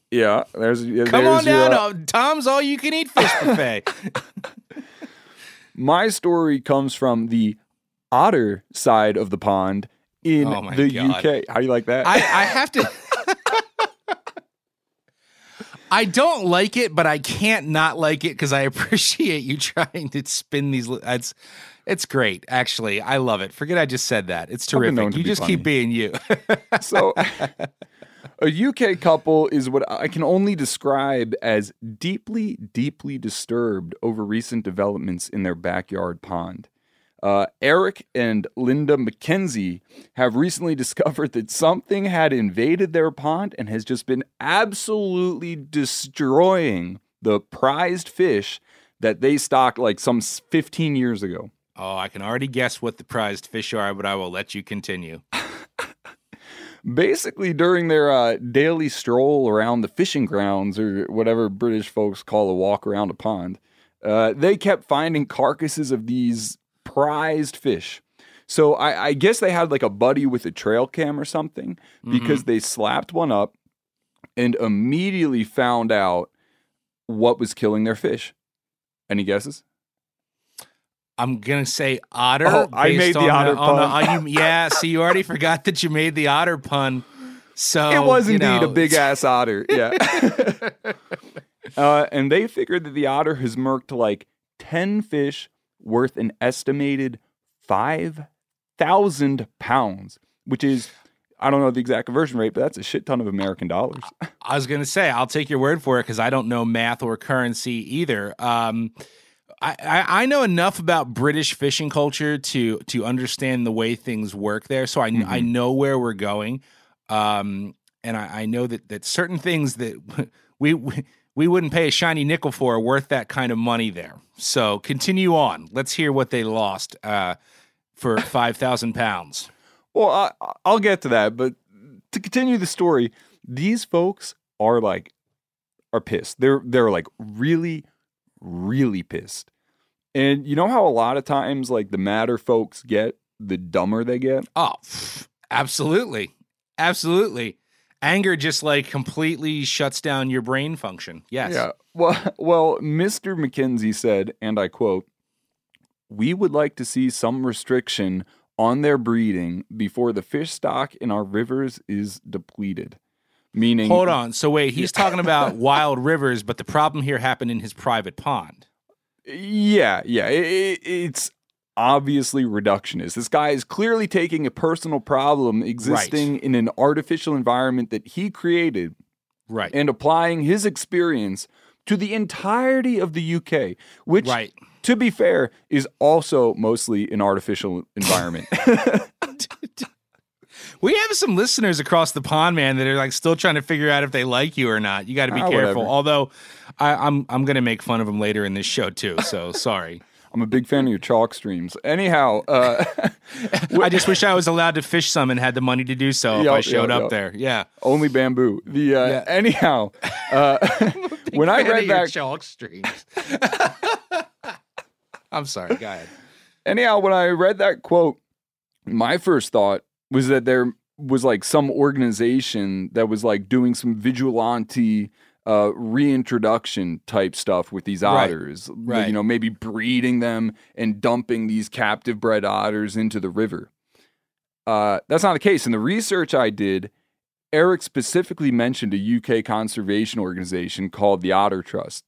Yeah. Come on down. Tom's all-you-can-eat fish buffet. My story comes from the otter side of the pond in the UK. How do you like that? I have to... I don't like it, but I can't not like it because I appreciate you trying to spin these... It's great, actually. I love it. Forget I just said that. It's terrific. You just keep being you. So, a UK couple is what I can only describe as deeply, deeply disturbed over recent developments in their backyard pond. Eric and Linda McKenzie have recently discovered that something had invaded their pond and has just been absolutely destroying the prized fish that they stocked like some 15 years ago. Oh, I can already guess what the prized fish are, but I will let you continue. Basically, during their daily stroll around the fishing grounds, or whatever British folks call a walk around a pond, they kept finding carcasses of these prized fish. So I guess they had like a buddy with a trail cam or something, because they slapped one up and immediately found out what was killing their fish. Any guesses? I'm going to say otter. Oh, I made the otter pun. So you already forgot that you made the otter pun. So it was indeed a big-ass otter, yeah. And they figured that the otter has murked like 10 fish worth an estimated 5,000 pounds, which is, I don't know the exact conversion rate, but that's a shit ton of American dollars. I was going to say, I'll take your word for it because I don't know math or currency either. I know enough about British fishing culture to understand the way things work there. So I know where we're going. And I know that certain things that we wouldn't pay a shiny nickel for are worth that kind of money there. So continue on. Let's hear what they lost for 5,000 pounds. Well, I'll get to that, but to continue the story, these folks are pissed. They're like really, really pissed. And you know how a lot of times, like, the madder folks get, the dumber they get? Oh, absolutely. Absolutely. Anger just, like, completely shuts down your brain function. Yes. Yeah. Well, Mr. McKenzie said, and I quote, "We would like to see some restriction on their breeding before the fish stock in our rivers is depleted." Meaning, hold on. So wait, he's talking about wild rivers, but the problem here happened in his private pond. Yeah. It's obviously reductionist. This guy is clearly taking a personal problem existing in an artificial environment that he created, and applying his experience to the entirety of the UK, which, to be fair, is also mostly an artificial environment. We have some listeners across the pond, man, that are like still trying to figure out if they like you or not. You got to be careful. Whatever. Although I'm going to make fun of them later in this show too. So sorry. I'm a big fan of your chalk streams. Anyhow, I just wish I was allowed to fish some and had the money to do so if I showed up there. Yeah. Only bamboo. Anyhow, when I read that chalk streams. I'm sorry. Go ahead. Anyhow, when I read that quote, my first thought was that there was like some organization that was like doing some vigilante reintroduction type stuff with these otters, you know, maybe breeding them and dumping these captive bred otters into the river. That's not the case. In the research I did, Eric specifically mentioned a UK conservation organization called the Otter Trust.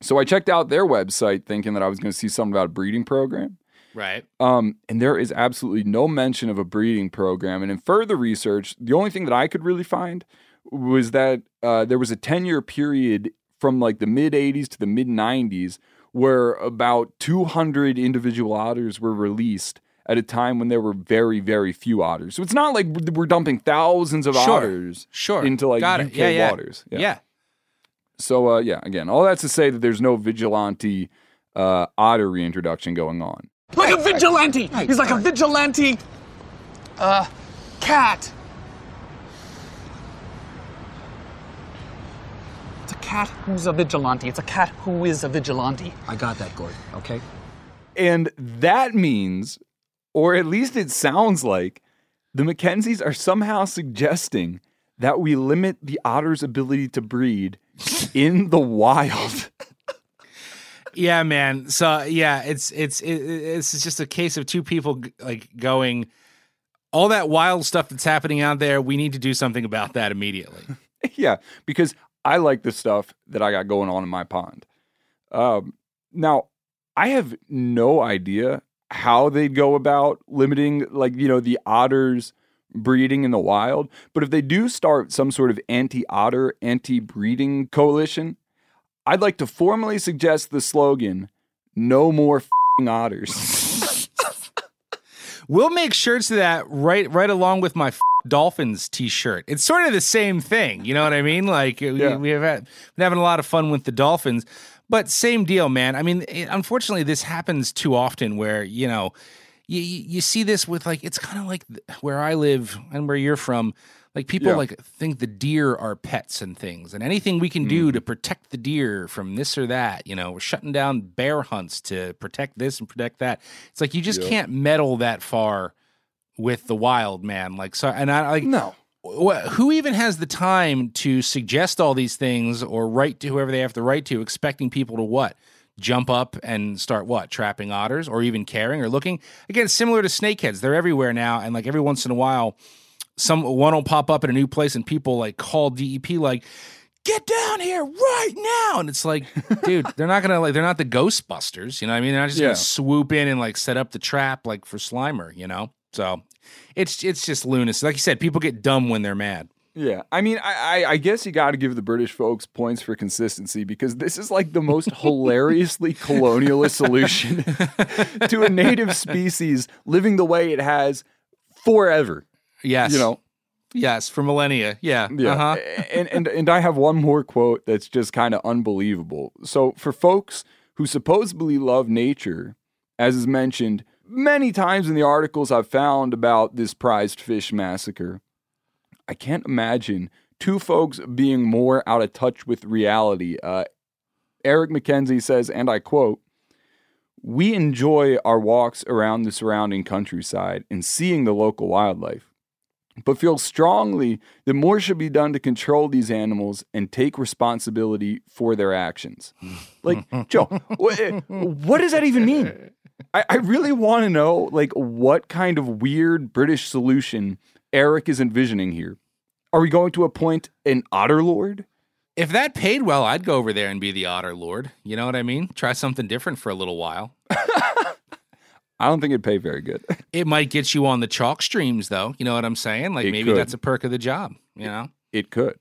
So I checked out their website thinking that I was going to see something about a breeding program. Right. And there is absolutely no mention of a breeding program. And in further research, the only thing that I could really find was that there was a 10-year period from like the mid-'80s to the mid-'90s where about 200 individual otters were released at a time when there were very, very few otters. So it's not like we're dumping thousands of otters into like UK waters. Yeah. So, again, all that's to say that there's no vigilante otter reintroduction going on. Like a vigilante! He's like a vigilante cat. It's a cat who's a vigilante. It's a cat who is a vigilante. I got that, Gord, okay? And that means, or at least it sounds like, the McKenzies are somehow suggesting that we limit the otter's ability to breed in the wild. Yeah, man. So yeah, it's just a case of two people like going, all that wild stuff that's happening out there, we need to do something about that immediately. Yeah, because I like the stuff that I got going on in my pond. Now, I have no idea how they'd go about limiting, like, you know, the otters breeding in the wild. But if they do start some sort of anti-otter, anti-breeding coalition, I'd like to formally suggest the slogan, "No more f***ing otters." We'll make shirts of that right along with my dolphins t-shirt. It's sort of the same thing, you know what I mean? Like, we've been having a lot of fun with the dolphins, but same deal, man. I mean, unfortunately, this happens too often where, you know, you see this with, like, it's kind of like where I live and where you're from. Like, people like think the deer are pets and things, and anything we can do to protect the deer from this or that, you know, we're shutting down bear hunts to protect this and protect that. It's like you just can't meddle that far with the wild, man. Like, so, and I like no. Who even has the time to suggest all these things or write to whoever they have to write to, expecting people to what? Jump up and start what? Trapping otters or even caring or looking. Again, similar to snakeheads, they're everywhere now, and like every once in a while, one will pop up in a new place and people like call DEP like, "Get down here right now." And it's like, dude, they're not gonna, like, they're not the Ghostbusters, you know what I mean? They're not just gonna swoop in and like set up the trap like for Slimer, you know? So it's just lunacy. Like you said, people get dumb when they're mad. Yeah. I mean, I guess you gotta give the British folks points for consistency, because this is like the most hilariously colonialist solution to a native species living the way it has forever. Yes. You know? Yes, for millennia. Yeah. Yeah. Uh-huh. And I have one more quote that's just kind of unbelievable. So for folks who supposedly love nature, as is mentioned many times in the articles I've found about this prized fish massacre, I can't imagine two folks being more out of touch with reality. Eric McKenzie says, and I quote, We enjoy our walks around the surrounding countryside and seeing the local wildlife, but feel strongly that more should be done to control these animals and take responsibility for their actions. Like, Joe, what does that even mean? I really want to know, like, what kind of weird British solution Eric is envisioning here. Are we going to appoint an otter lord? If that paid well, I'd go over there and be the otter lord. You know what I mean? Try something different for a little while. I don't think it'd pay very good. It might get you on the chalk streams, though. You know what I'm saying? Like, maybe that's a perk of the job, you know? It could.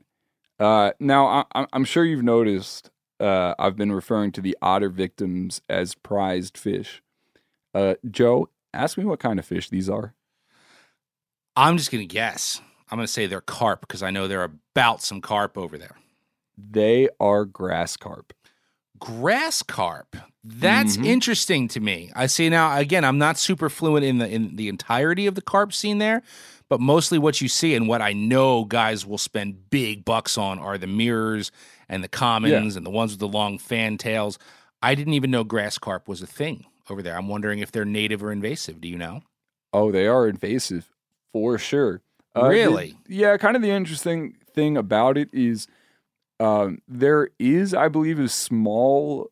Now, I'm sure you've noticed I've been referring to the otter victims as prized fish. Joe, ask me what kind of fish these are. I'm just going to guess. I'm going to say they're carp because I know there are about some carp over there. They are grass carp. Grass carp. That's interesting to me. I see now, again, I'm not super fluent in the entirety of the carp scene there, but mostly what you see and what I know guys will spend big bucks on are the mirrors and the commons and the ones with the long fantails. I didn't even know grass carp was a thing over there. I'm wondering if they're native or invasive. Do you know? Oh, they are invasive for sure. Really? Kind of the interesting thing about it is there is, I believe, a small,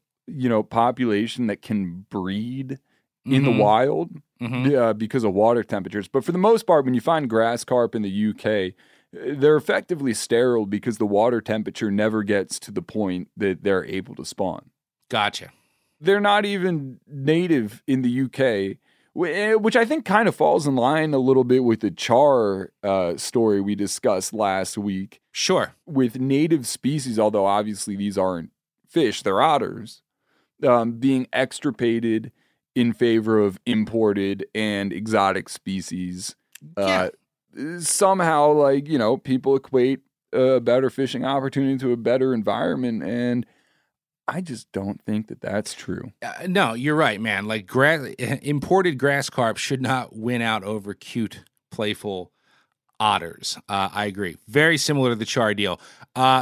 population that can breed in the wild because of water temperatures. But for the most part, when you find grass carp in the UK, they're effectively sterile because the water temperature never gets to the point that they're able to spawn. Gotcha. They're not even native in the UK, which I think kind of falls in line a little bit with the char story we discussed last week. Sure. With native species, although obviously these aren't fish, they're otters, being extirpated in favor of imported and exotic species. Somehow, people equate a better fishing opportunity to a better environment, and I just don't think that that's true. No, you're right, man. Like imported grass carp should not win out over cute, playful otters. I agree. Very similar to the char deal.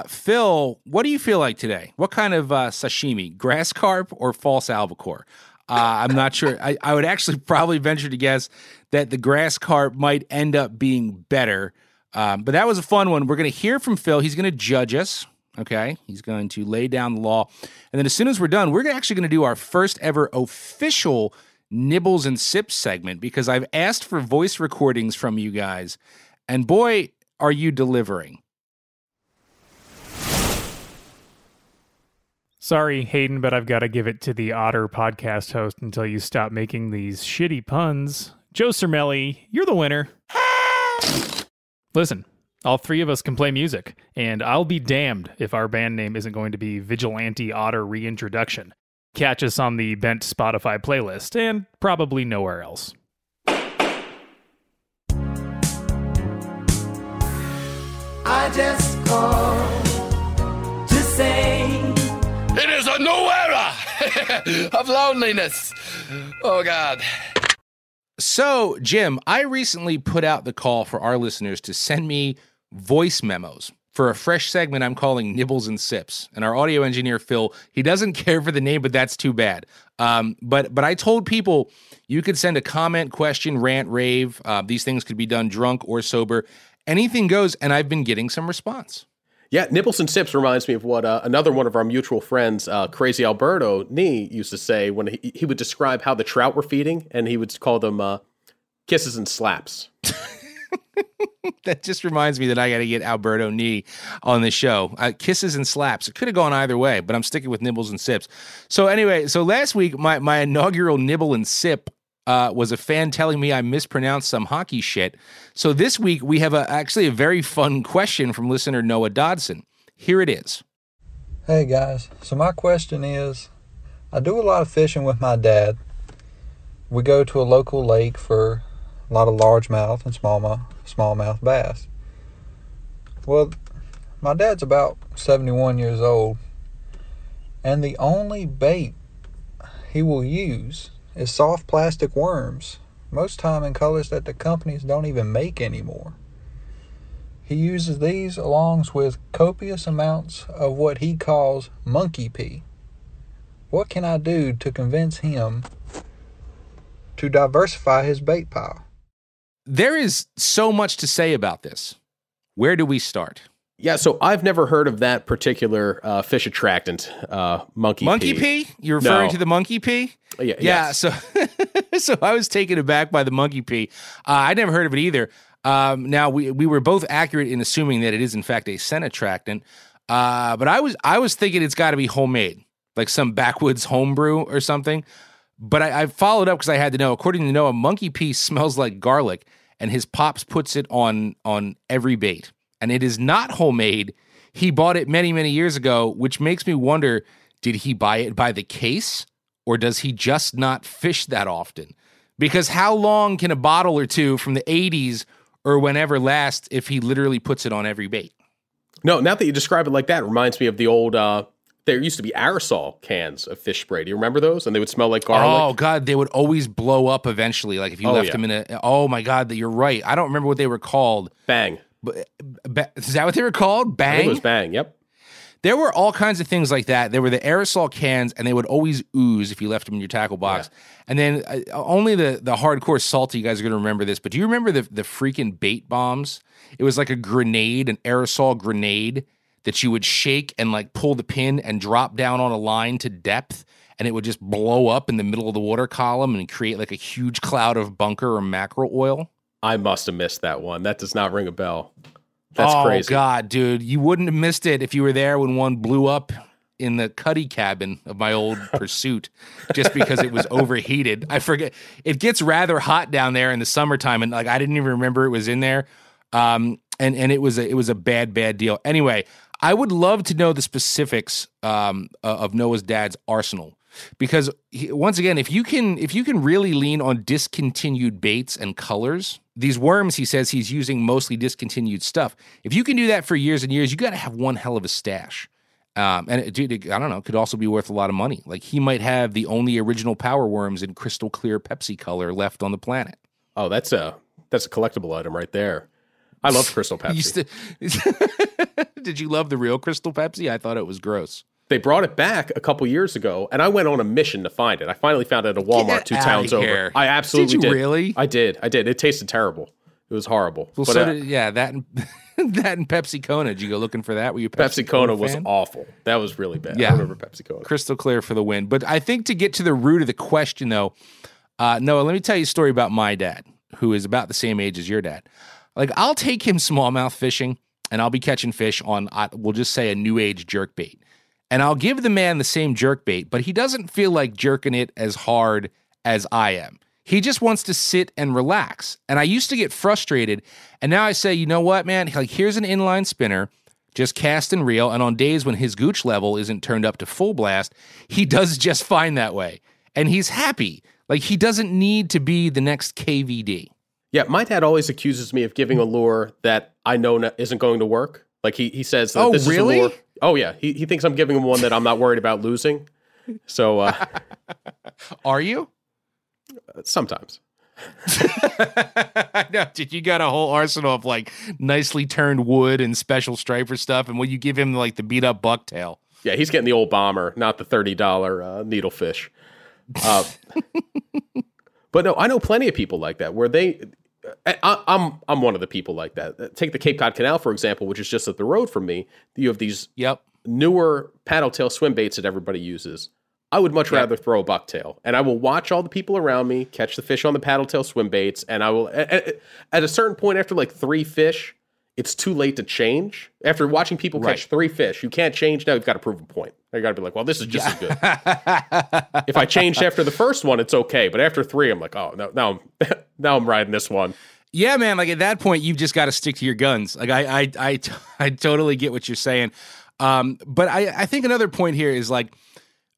Phil, what do you feel like today? What kind of sashimi, grass carp or false albacore? I'm not sure. I would actually probably venture to guess that the grass carp might end up being better. But that was a fun one. We're going to hear from Phil. He's going to judge us. Okay, he's going to lay down the law. And then as soon as we're done, we're actually going to do our first ever official Nibbles and Sips segment because I've asked for voice recordings from you guys. And boy, are you delivering. Sorry, Hayden, but I've got to give it to the Otter podcast host until you stop making these shitty puns. Joe Surmelli, you're the winner. Listen. All three of us can play music, and I'll be damned if our band name isn't going to be Vigilante Otter Reintroduction. Catch us on the Bent Spotify playlist, and probably nowhere else. I just called to say it is a new era of loneliness. Oh, God. So, Jim, I recently put out the call for our listeners to send me voice memos for a fresh segment I'm calling Nibbles and Sips. And our audio engineer, Phil, he doesn't care for the name, but that's too bad. But I told people you could send a comment, question, rant, rave. These things could be done drunk or sober. Anything goes, and I've been getting some response. Yeah, Nibbles and Sips reminds me of what another one of our mutual friends, Crazy Alberto Nee, used to say when he would describe how the trout were feeding, and he would call them kisses and slaps. That just reminds me that I got to get Alberto Nee on the show. Kisses and slaps. It could have gone either way, but I'm sticking with Nibbles and Sips. So anyway, last week, my inaugural Nibble and Sip was a fan telling me I mispronounced some hockey shit. So this week, we have actually a very fun question from listener Noah Dodson. Here it is. Hey, guys. So my question is, I do a lot of fishing with my dad. We go to a local lake for a lot of largemouth and smallmouth bass. Well, my dad's about 71 years old, and the only bait he will use is soft plastic worms, most time in colors that the companies don't even make anymore. He uses these along with copious amounts of what he calls monkey pee. What can I do to convince him to diversify his bait pile. There is so much to say about this. Where do we start? Yeah, so I've never heard of that particular fish attractant, monkey pee. Monkey pee? You're referring to the monkey pee? Yeah. So I was taken aback by the monkey pee. I never heard of it either. Now, we were both accurate in assuming that it is, in fact, a scent attractant. But I was thinking it's got to be homemade, like some backwoods homebrew or something. But I followed up because I had to know. According to Noah, monkey pee smells like garlic, and his pops puts it on every bait. And it is not homemade. He bought it many, many years ago, which makes me wonder, did he buy it by the case, or does he just not fish that often? Because how long can a bottle or two from the 80s or whenever last if he literally puts it on every bait? No, now that you describe it like that, it reminds me of the old, there used to be aerosol cans of fish spray. Do you remember those? And they would smell like garlic. Oh, God, they would always blow up eventually. Like if you left them in a, oh, my God, you're right. I don't remember what they were called. Bang. Is that what they were called? Bang? I think it was Bang, yep. There were all kinds of things like that. There were the aerosol cans, and they would always ooze if you left them in your tackle box. Yeah. And then only the hardcore salty guys are going to remember this, but do you remember the freaking bait bombs? It was like a grenade, an aerosol grenade that you would shake and like pull the pin and drop down on a line to depth, and it would just blow up in the middle of the water column and create like a huge cloud of bunker or mackerel oil. I must have missed that one. That does not ring a bell. That's crazy. Oh, God, dude. You wouldn't have missed it if you were there when one blew up in the cuddy cabin of my old Pursuit just because it was overheated. I forget. It gets rather hot down there in the summertime, and like I didn't even remember it was in there. And it was a bad, bad deal. Anyway, I would love to know the specifics of Noah's dad's arsenal. Because once again, if you can really lean on discontinued baits and colors, these worms, he says he's using mostly discontinued stuff. If you can do that for years and years, you got to have one hell of a stash. And I don't know, it could also be worth a lot of money. Like he might have the only original Power Worms in crystal clear Pepsi color left on the planet. Oh, that's a collectible item right there. I love Crystal Pepsi. Did you love the real Crystal Pepsi? I thought it was gross. They brought it back a couple years ago, and I went on a mission to find it. I finally found it at a Walmart two towns over. I absolutely did. Did you really? I did. It tasted terrible. It was horrible. Well, but, that and Pepsi Kona. Did you go looking for that? Were you Pepsi Kona was fan? Awful. That was really bad. Yeah. I remember Pepsi Kona. Crystal clear for the win. But I think to get to the root of the question, though, Noah, let me tell you a story about my dad, who is about the same age as your dad. Like, I'll take him smallmouth fishing, and I'll be catching fish on, we'll just say, a new age jerkbait. And I'll give the man the same jerkbait, but he doesn't feel like jerking it as hard as I am. He just wants to sit and relax. And I used to get frustrated. And now I say, you know what, man? Like, here's an inline spinner, just cast and reel. And on days when his gooch level isn't turned up to full blast, he does just fine that way. And he's happy. Like, he doesn't need to be the next KVD. Yeah, my dad always accuses me of giving a lure that I know isn't going to work. Like, he says that this is a lure. Oh, yeah. He thinks I'm giving him one that I'm not worried about losing. So, are you? Sometimes. I know, dude, you got a whole arsenal of like nicely turned wood and special striper stuff. And will you give him like the beat up bucktail? Yeah, he's getting the old bomber, not the $30 needlefish. But no, I know plenty of people like that where they. I'm one of the people like that. Take the Cape Cod Canal, for example, which is just up the road from me. You have these newer paddletail swim baits that everybody uses. I would much rather throw a bucktail, and I will watch all the people around me catch the fish on the paddletail swim baits, and I will, at a certain point after like three fish, it's too late to change. After watching people catch three fish, you can't change. Now you've got to prove a point. You've got to be like, well, this is just as good. If I changed after the first one, it's okay. But after three, I'm like, oh, no, now I'm riding this one. Yeah, man. Like at that point, you've just got to stick to your guns. Like I totally get what you're saying. But I think another point here is like,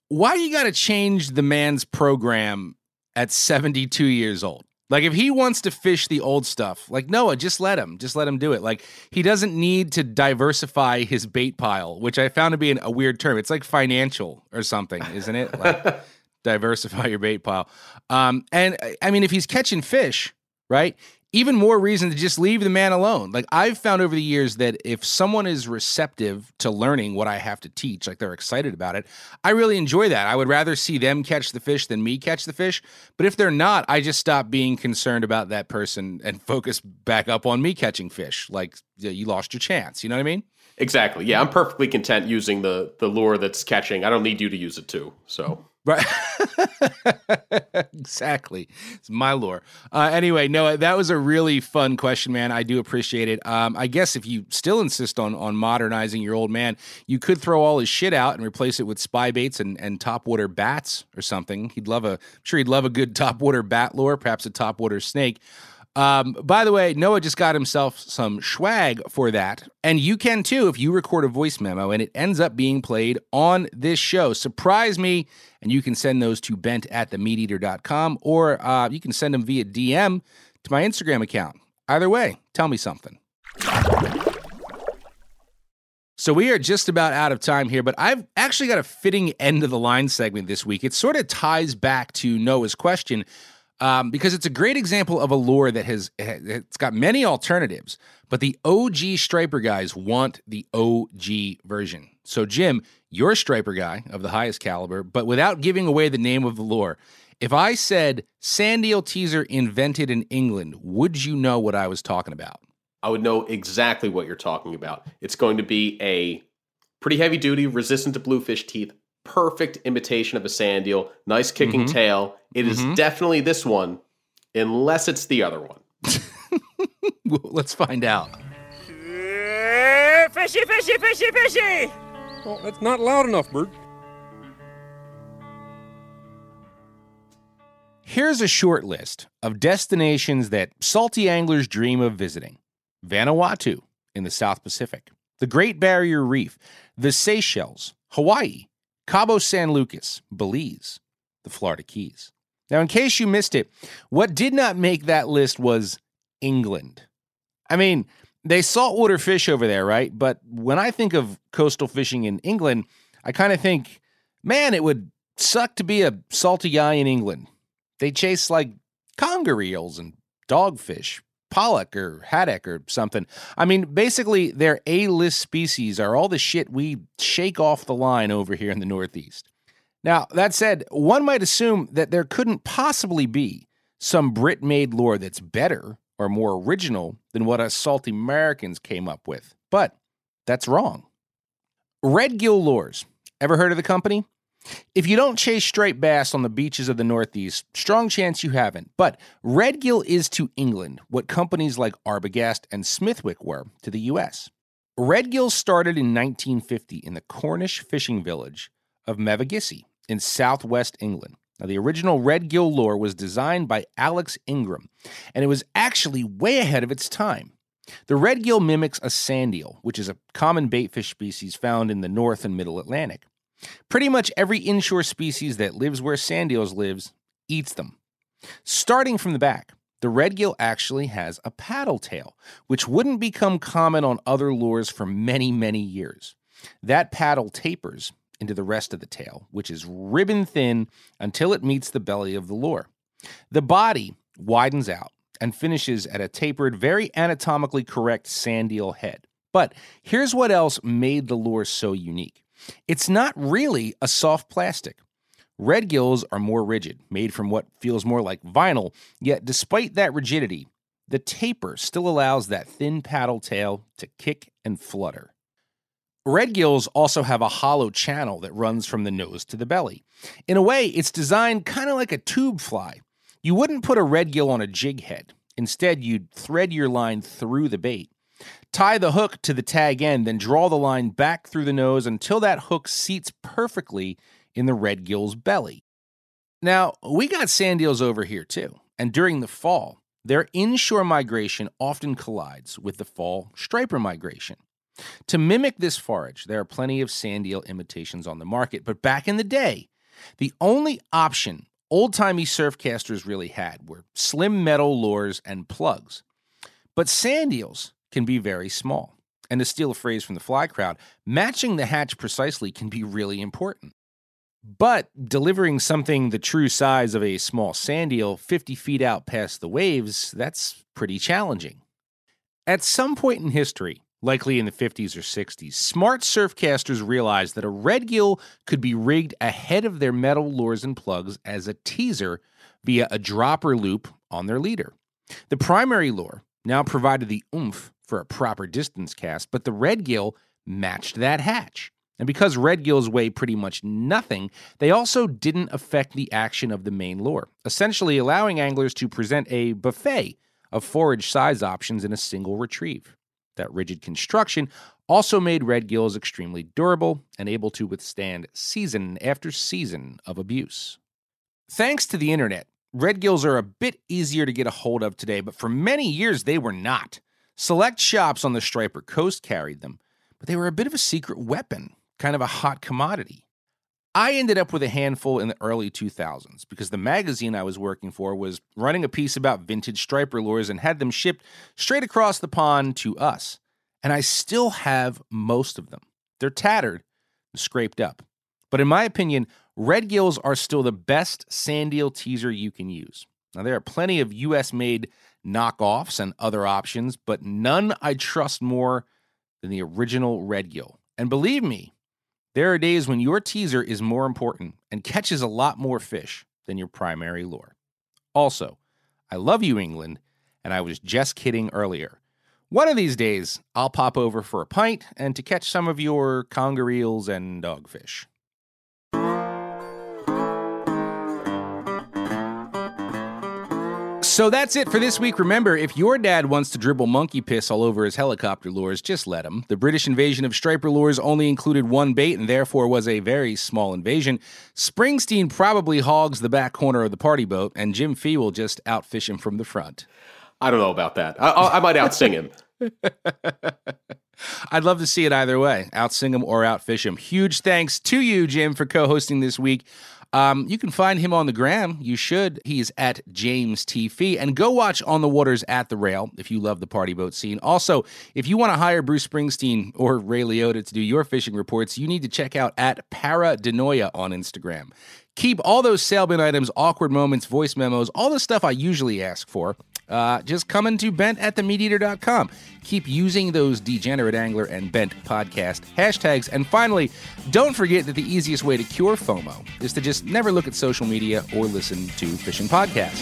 why you got to change the man's program at 72 years old? Like, if he wants to fish the old stuff, like, Noah, just let him do it. Like, he doesn't need to diversify his bait pile, which I found to be a weird term. It's like financial or something, isn't it? Like, diversify your bait pile. And, I mean, if he's catching fish, right, even more reason to just leave the man alone. Like, I've found over the years that if someone is receptive to learning what I have to teach, like they're excited about it, I really enjoy that. I would rather see them catch the fish than me catch the fish. But if they're not, I just stop being concerned about that person and focus back up on me catching fish. Like, you lost your chance. You know what I mean? Exactly. Yeah, I'm perfectly content using the lure that's catching. I don't need you to use it too, so... Right. Exactly. It's my lore. Anyway, Noah, that was a really fun question, man. I do appreciate it. I guess if you still insist on modernizing your old man, you could throw all his shit out and replace it with spy baits and topwater bats or something. I'm sure he'd love a good topwater bat lure, perhaps a topwater snake. By the way, Noah just got himself some swag for that. And you can too if you record a voice memo and it ends up being played on this show. Surprise me, and you can send those to bent@themeateater.com, or you can send them via DM to my Instagram account. Either way, tell me something. So we are just about out of time here, but I've actually got a fitting end of the line segment this week. It sort of ties back to Noah's question, because it's a great example of a lure that it's got many alternatives, but the OG striper guys want the OG version. So Jim, you're a striper guy of the highest caliber, but without giving away the name of the lure, if I said sand eel teaser invented in England, would you know what I was talking about? I would know exactly what you're talking about. It's going to be a pretty heavy duty, resistant to bluefish teeth, perfect imitation of a sand eel, nice kicking tail. It is definitely this one, unless it's the other one. Let's find out. Fishy, fishy, fishy, fishy! Well, that's not loud enough, Bert. Here's a short list of destinations that salty anglers dream of visiting. Vanuatu in the South Pacific, the Great Barrier Reef, the Seychelles, Hawaii, Cabo San Lucas, Belize, the Florida Keys. Now, in case you missed it, what did not make that list was England. I mean, they saltwater fish over there, right? But when I think of coastal fishing in England, I kind of think, man, it would suck to be a salty guy in England. They chase like conger eels and dogfish, pollock or haddock or something. I mean, basically, their A-list species are all the shit we shake off the line over here in the Northeast. Now, that said, one might assume that there couldn't possibly be some Brit-made lure that's better or more original than what us salty Americans came up with. But that's wrong. Redgill Lures. Ever heard of the company? If you don't chase striped bass on the beaches of the Northeast, strong chance you haven't. But Redgill is to England what companies like Arbogast and Smithwick were to the U.S. Redgill started in 1950 in the Cornish fishing village of Mavagisy in southwest England. Now, the original Redgill lure was designed by Alex Ingram, and it was actually way ahead of its time. The Redgill mimics a sand eel, which is a common baitfish species found in the North and Middle Atlantic. Pretty much every inshore species that lives where sand eels lives eats them. Starting from the back, the redgill actually has a paddle tail, which wouldn't become common on other lures for many, many years. That paddle tapers into the rest of the tail, which is ribbon thin until it meets the belly of the lure. The body widens out and finishes at a tapered, very anatomically correct sand eel head. But here's what else made the lure so unique. It's not really a soft plastic. Redgills are more rigid, made from what feels more like vinyl, yet despite that rigidity, the taper still allows that thin paddle tail to kick and flutter. Redgills also have a hollow channel that runs from the nose to the belly. In a way, it's designed kind of like a tube fly. You wouldn't put a redgill on a jig head. Instead, you'd thread your line through the bait. Tie the hook to the tag end, then draw the line back through the nose until that hook seats perfectly in the redgill's belly. Now, we got sand eels over here too, and during the fall, their inshore migration often collides with the fall striper migration. To mimic this forage, there are plenty of sand eel imitations on the market, but back in the day, the only option old-timey surf casters really had were slim metal lures and plugs. But sand eels can be very small. And to steal a phrase from the fly crowd, matching the hatch precisely can be really important. But delivering something the true size of a small sand eel 50 feet out past the waves, that's pretty challenging. At some point in history, likely in the 50s or 60s, smart surfcasters realized that a redgill could be rigged ahead of their metal lures and plugs as a teaser via a dropper loop on their leader. The primary lure now provided the oomph for a proper distance cast, but the redgill matched that hatch. And because redgills weigh pretty much nothing, they also didn't affect the action of the main lure, essentially allowing anglers to present a buffet of forage size options in a single retrieve. That rigid construction also made redgills extremely durable and able to withstand season after season of abuse. Thanks to the internet, redgills are a bit easier to get a hold of today, but for many years they were not. Select shops on the Striper Coast carried them, but they were a bit of a secret weapon, kind of a hot commodity. I ended up with a handful in the early 2000s because the magazine I was working for was running a piece about vintage striper lures and had them shipped straight across the pond to us. And I still have most of them. They're tattered and scraped up. But in my opinion, redgills are still the best sand eel teaser you can use. Now, there are plenty of U.S.-made knockoffs and other options, but none I trust more than the original redgill. And believe me, there are days when your teaser is more important and catches a lot more fish than your primary lure. Also, I love you, England, and I was just kidding earlier. One of these days, I'll pop over for a pint and to catch some of your conger eels and dogfish. So that's it for this week. Remember, if your dad wants to dribble monkey piss all over his helicopter lures, just let him. The British invasion of striper lures only included one bait and therefore was a very small invasion. Springsteen probably hogs the back corner of the party boat, and Jim Fee will just outfish him from the front. I don't know about that. I might outsing him. I'd love to see it either way, outsing him or outfish him. Huge thanks to you, Jim, for co-hosting this week. You can find him on the gram. You should. He's at James T. Fee. And go watch On the Waters at the Rail if you love the party boat scene. Also, if you want to hire Bruce Springsteen or Ray Liotta to do your fishing reports, you need to check out at Paradenoia on Instagram. Keep all those sale bin items, awkward moments, voice memos, all the stuff I usually ask for, just coming to Bent at themeateater.com. Keep using those Degenerate Angler and Bent podcast hashtags. And finally, don't forget that the easiest way to cure FOMO is to just never look at social media or listen to fishing podcasts.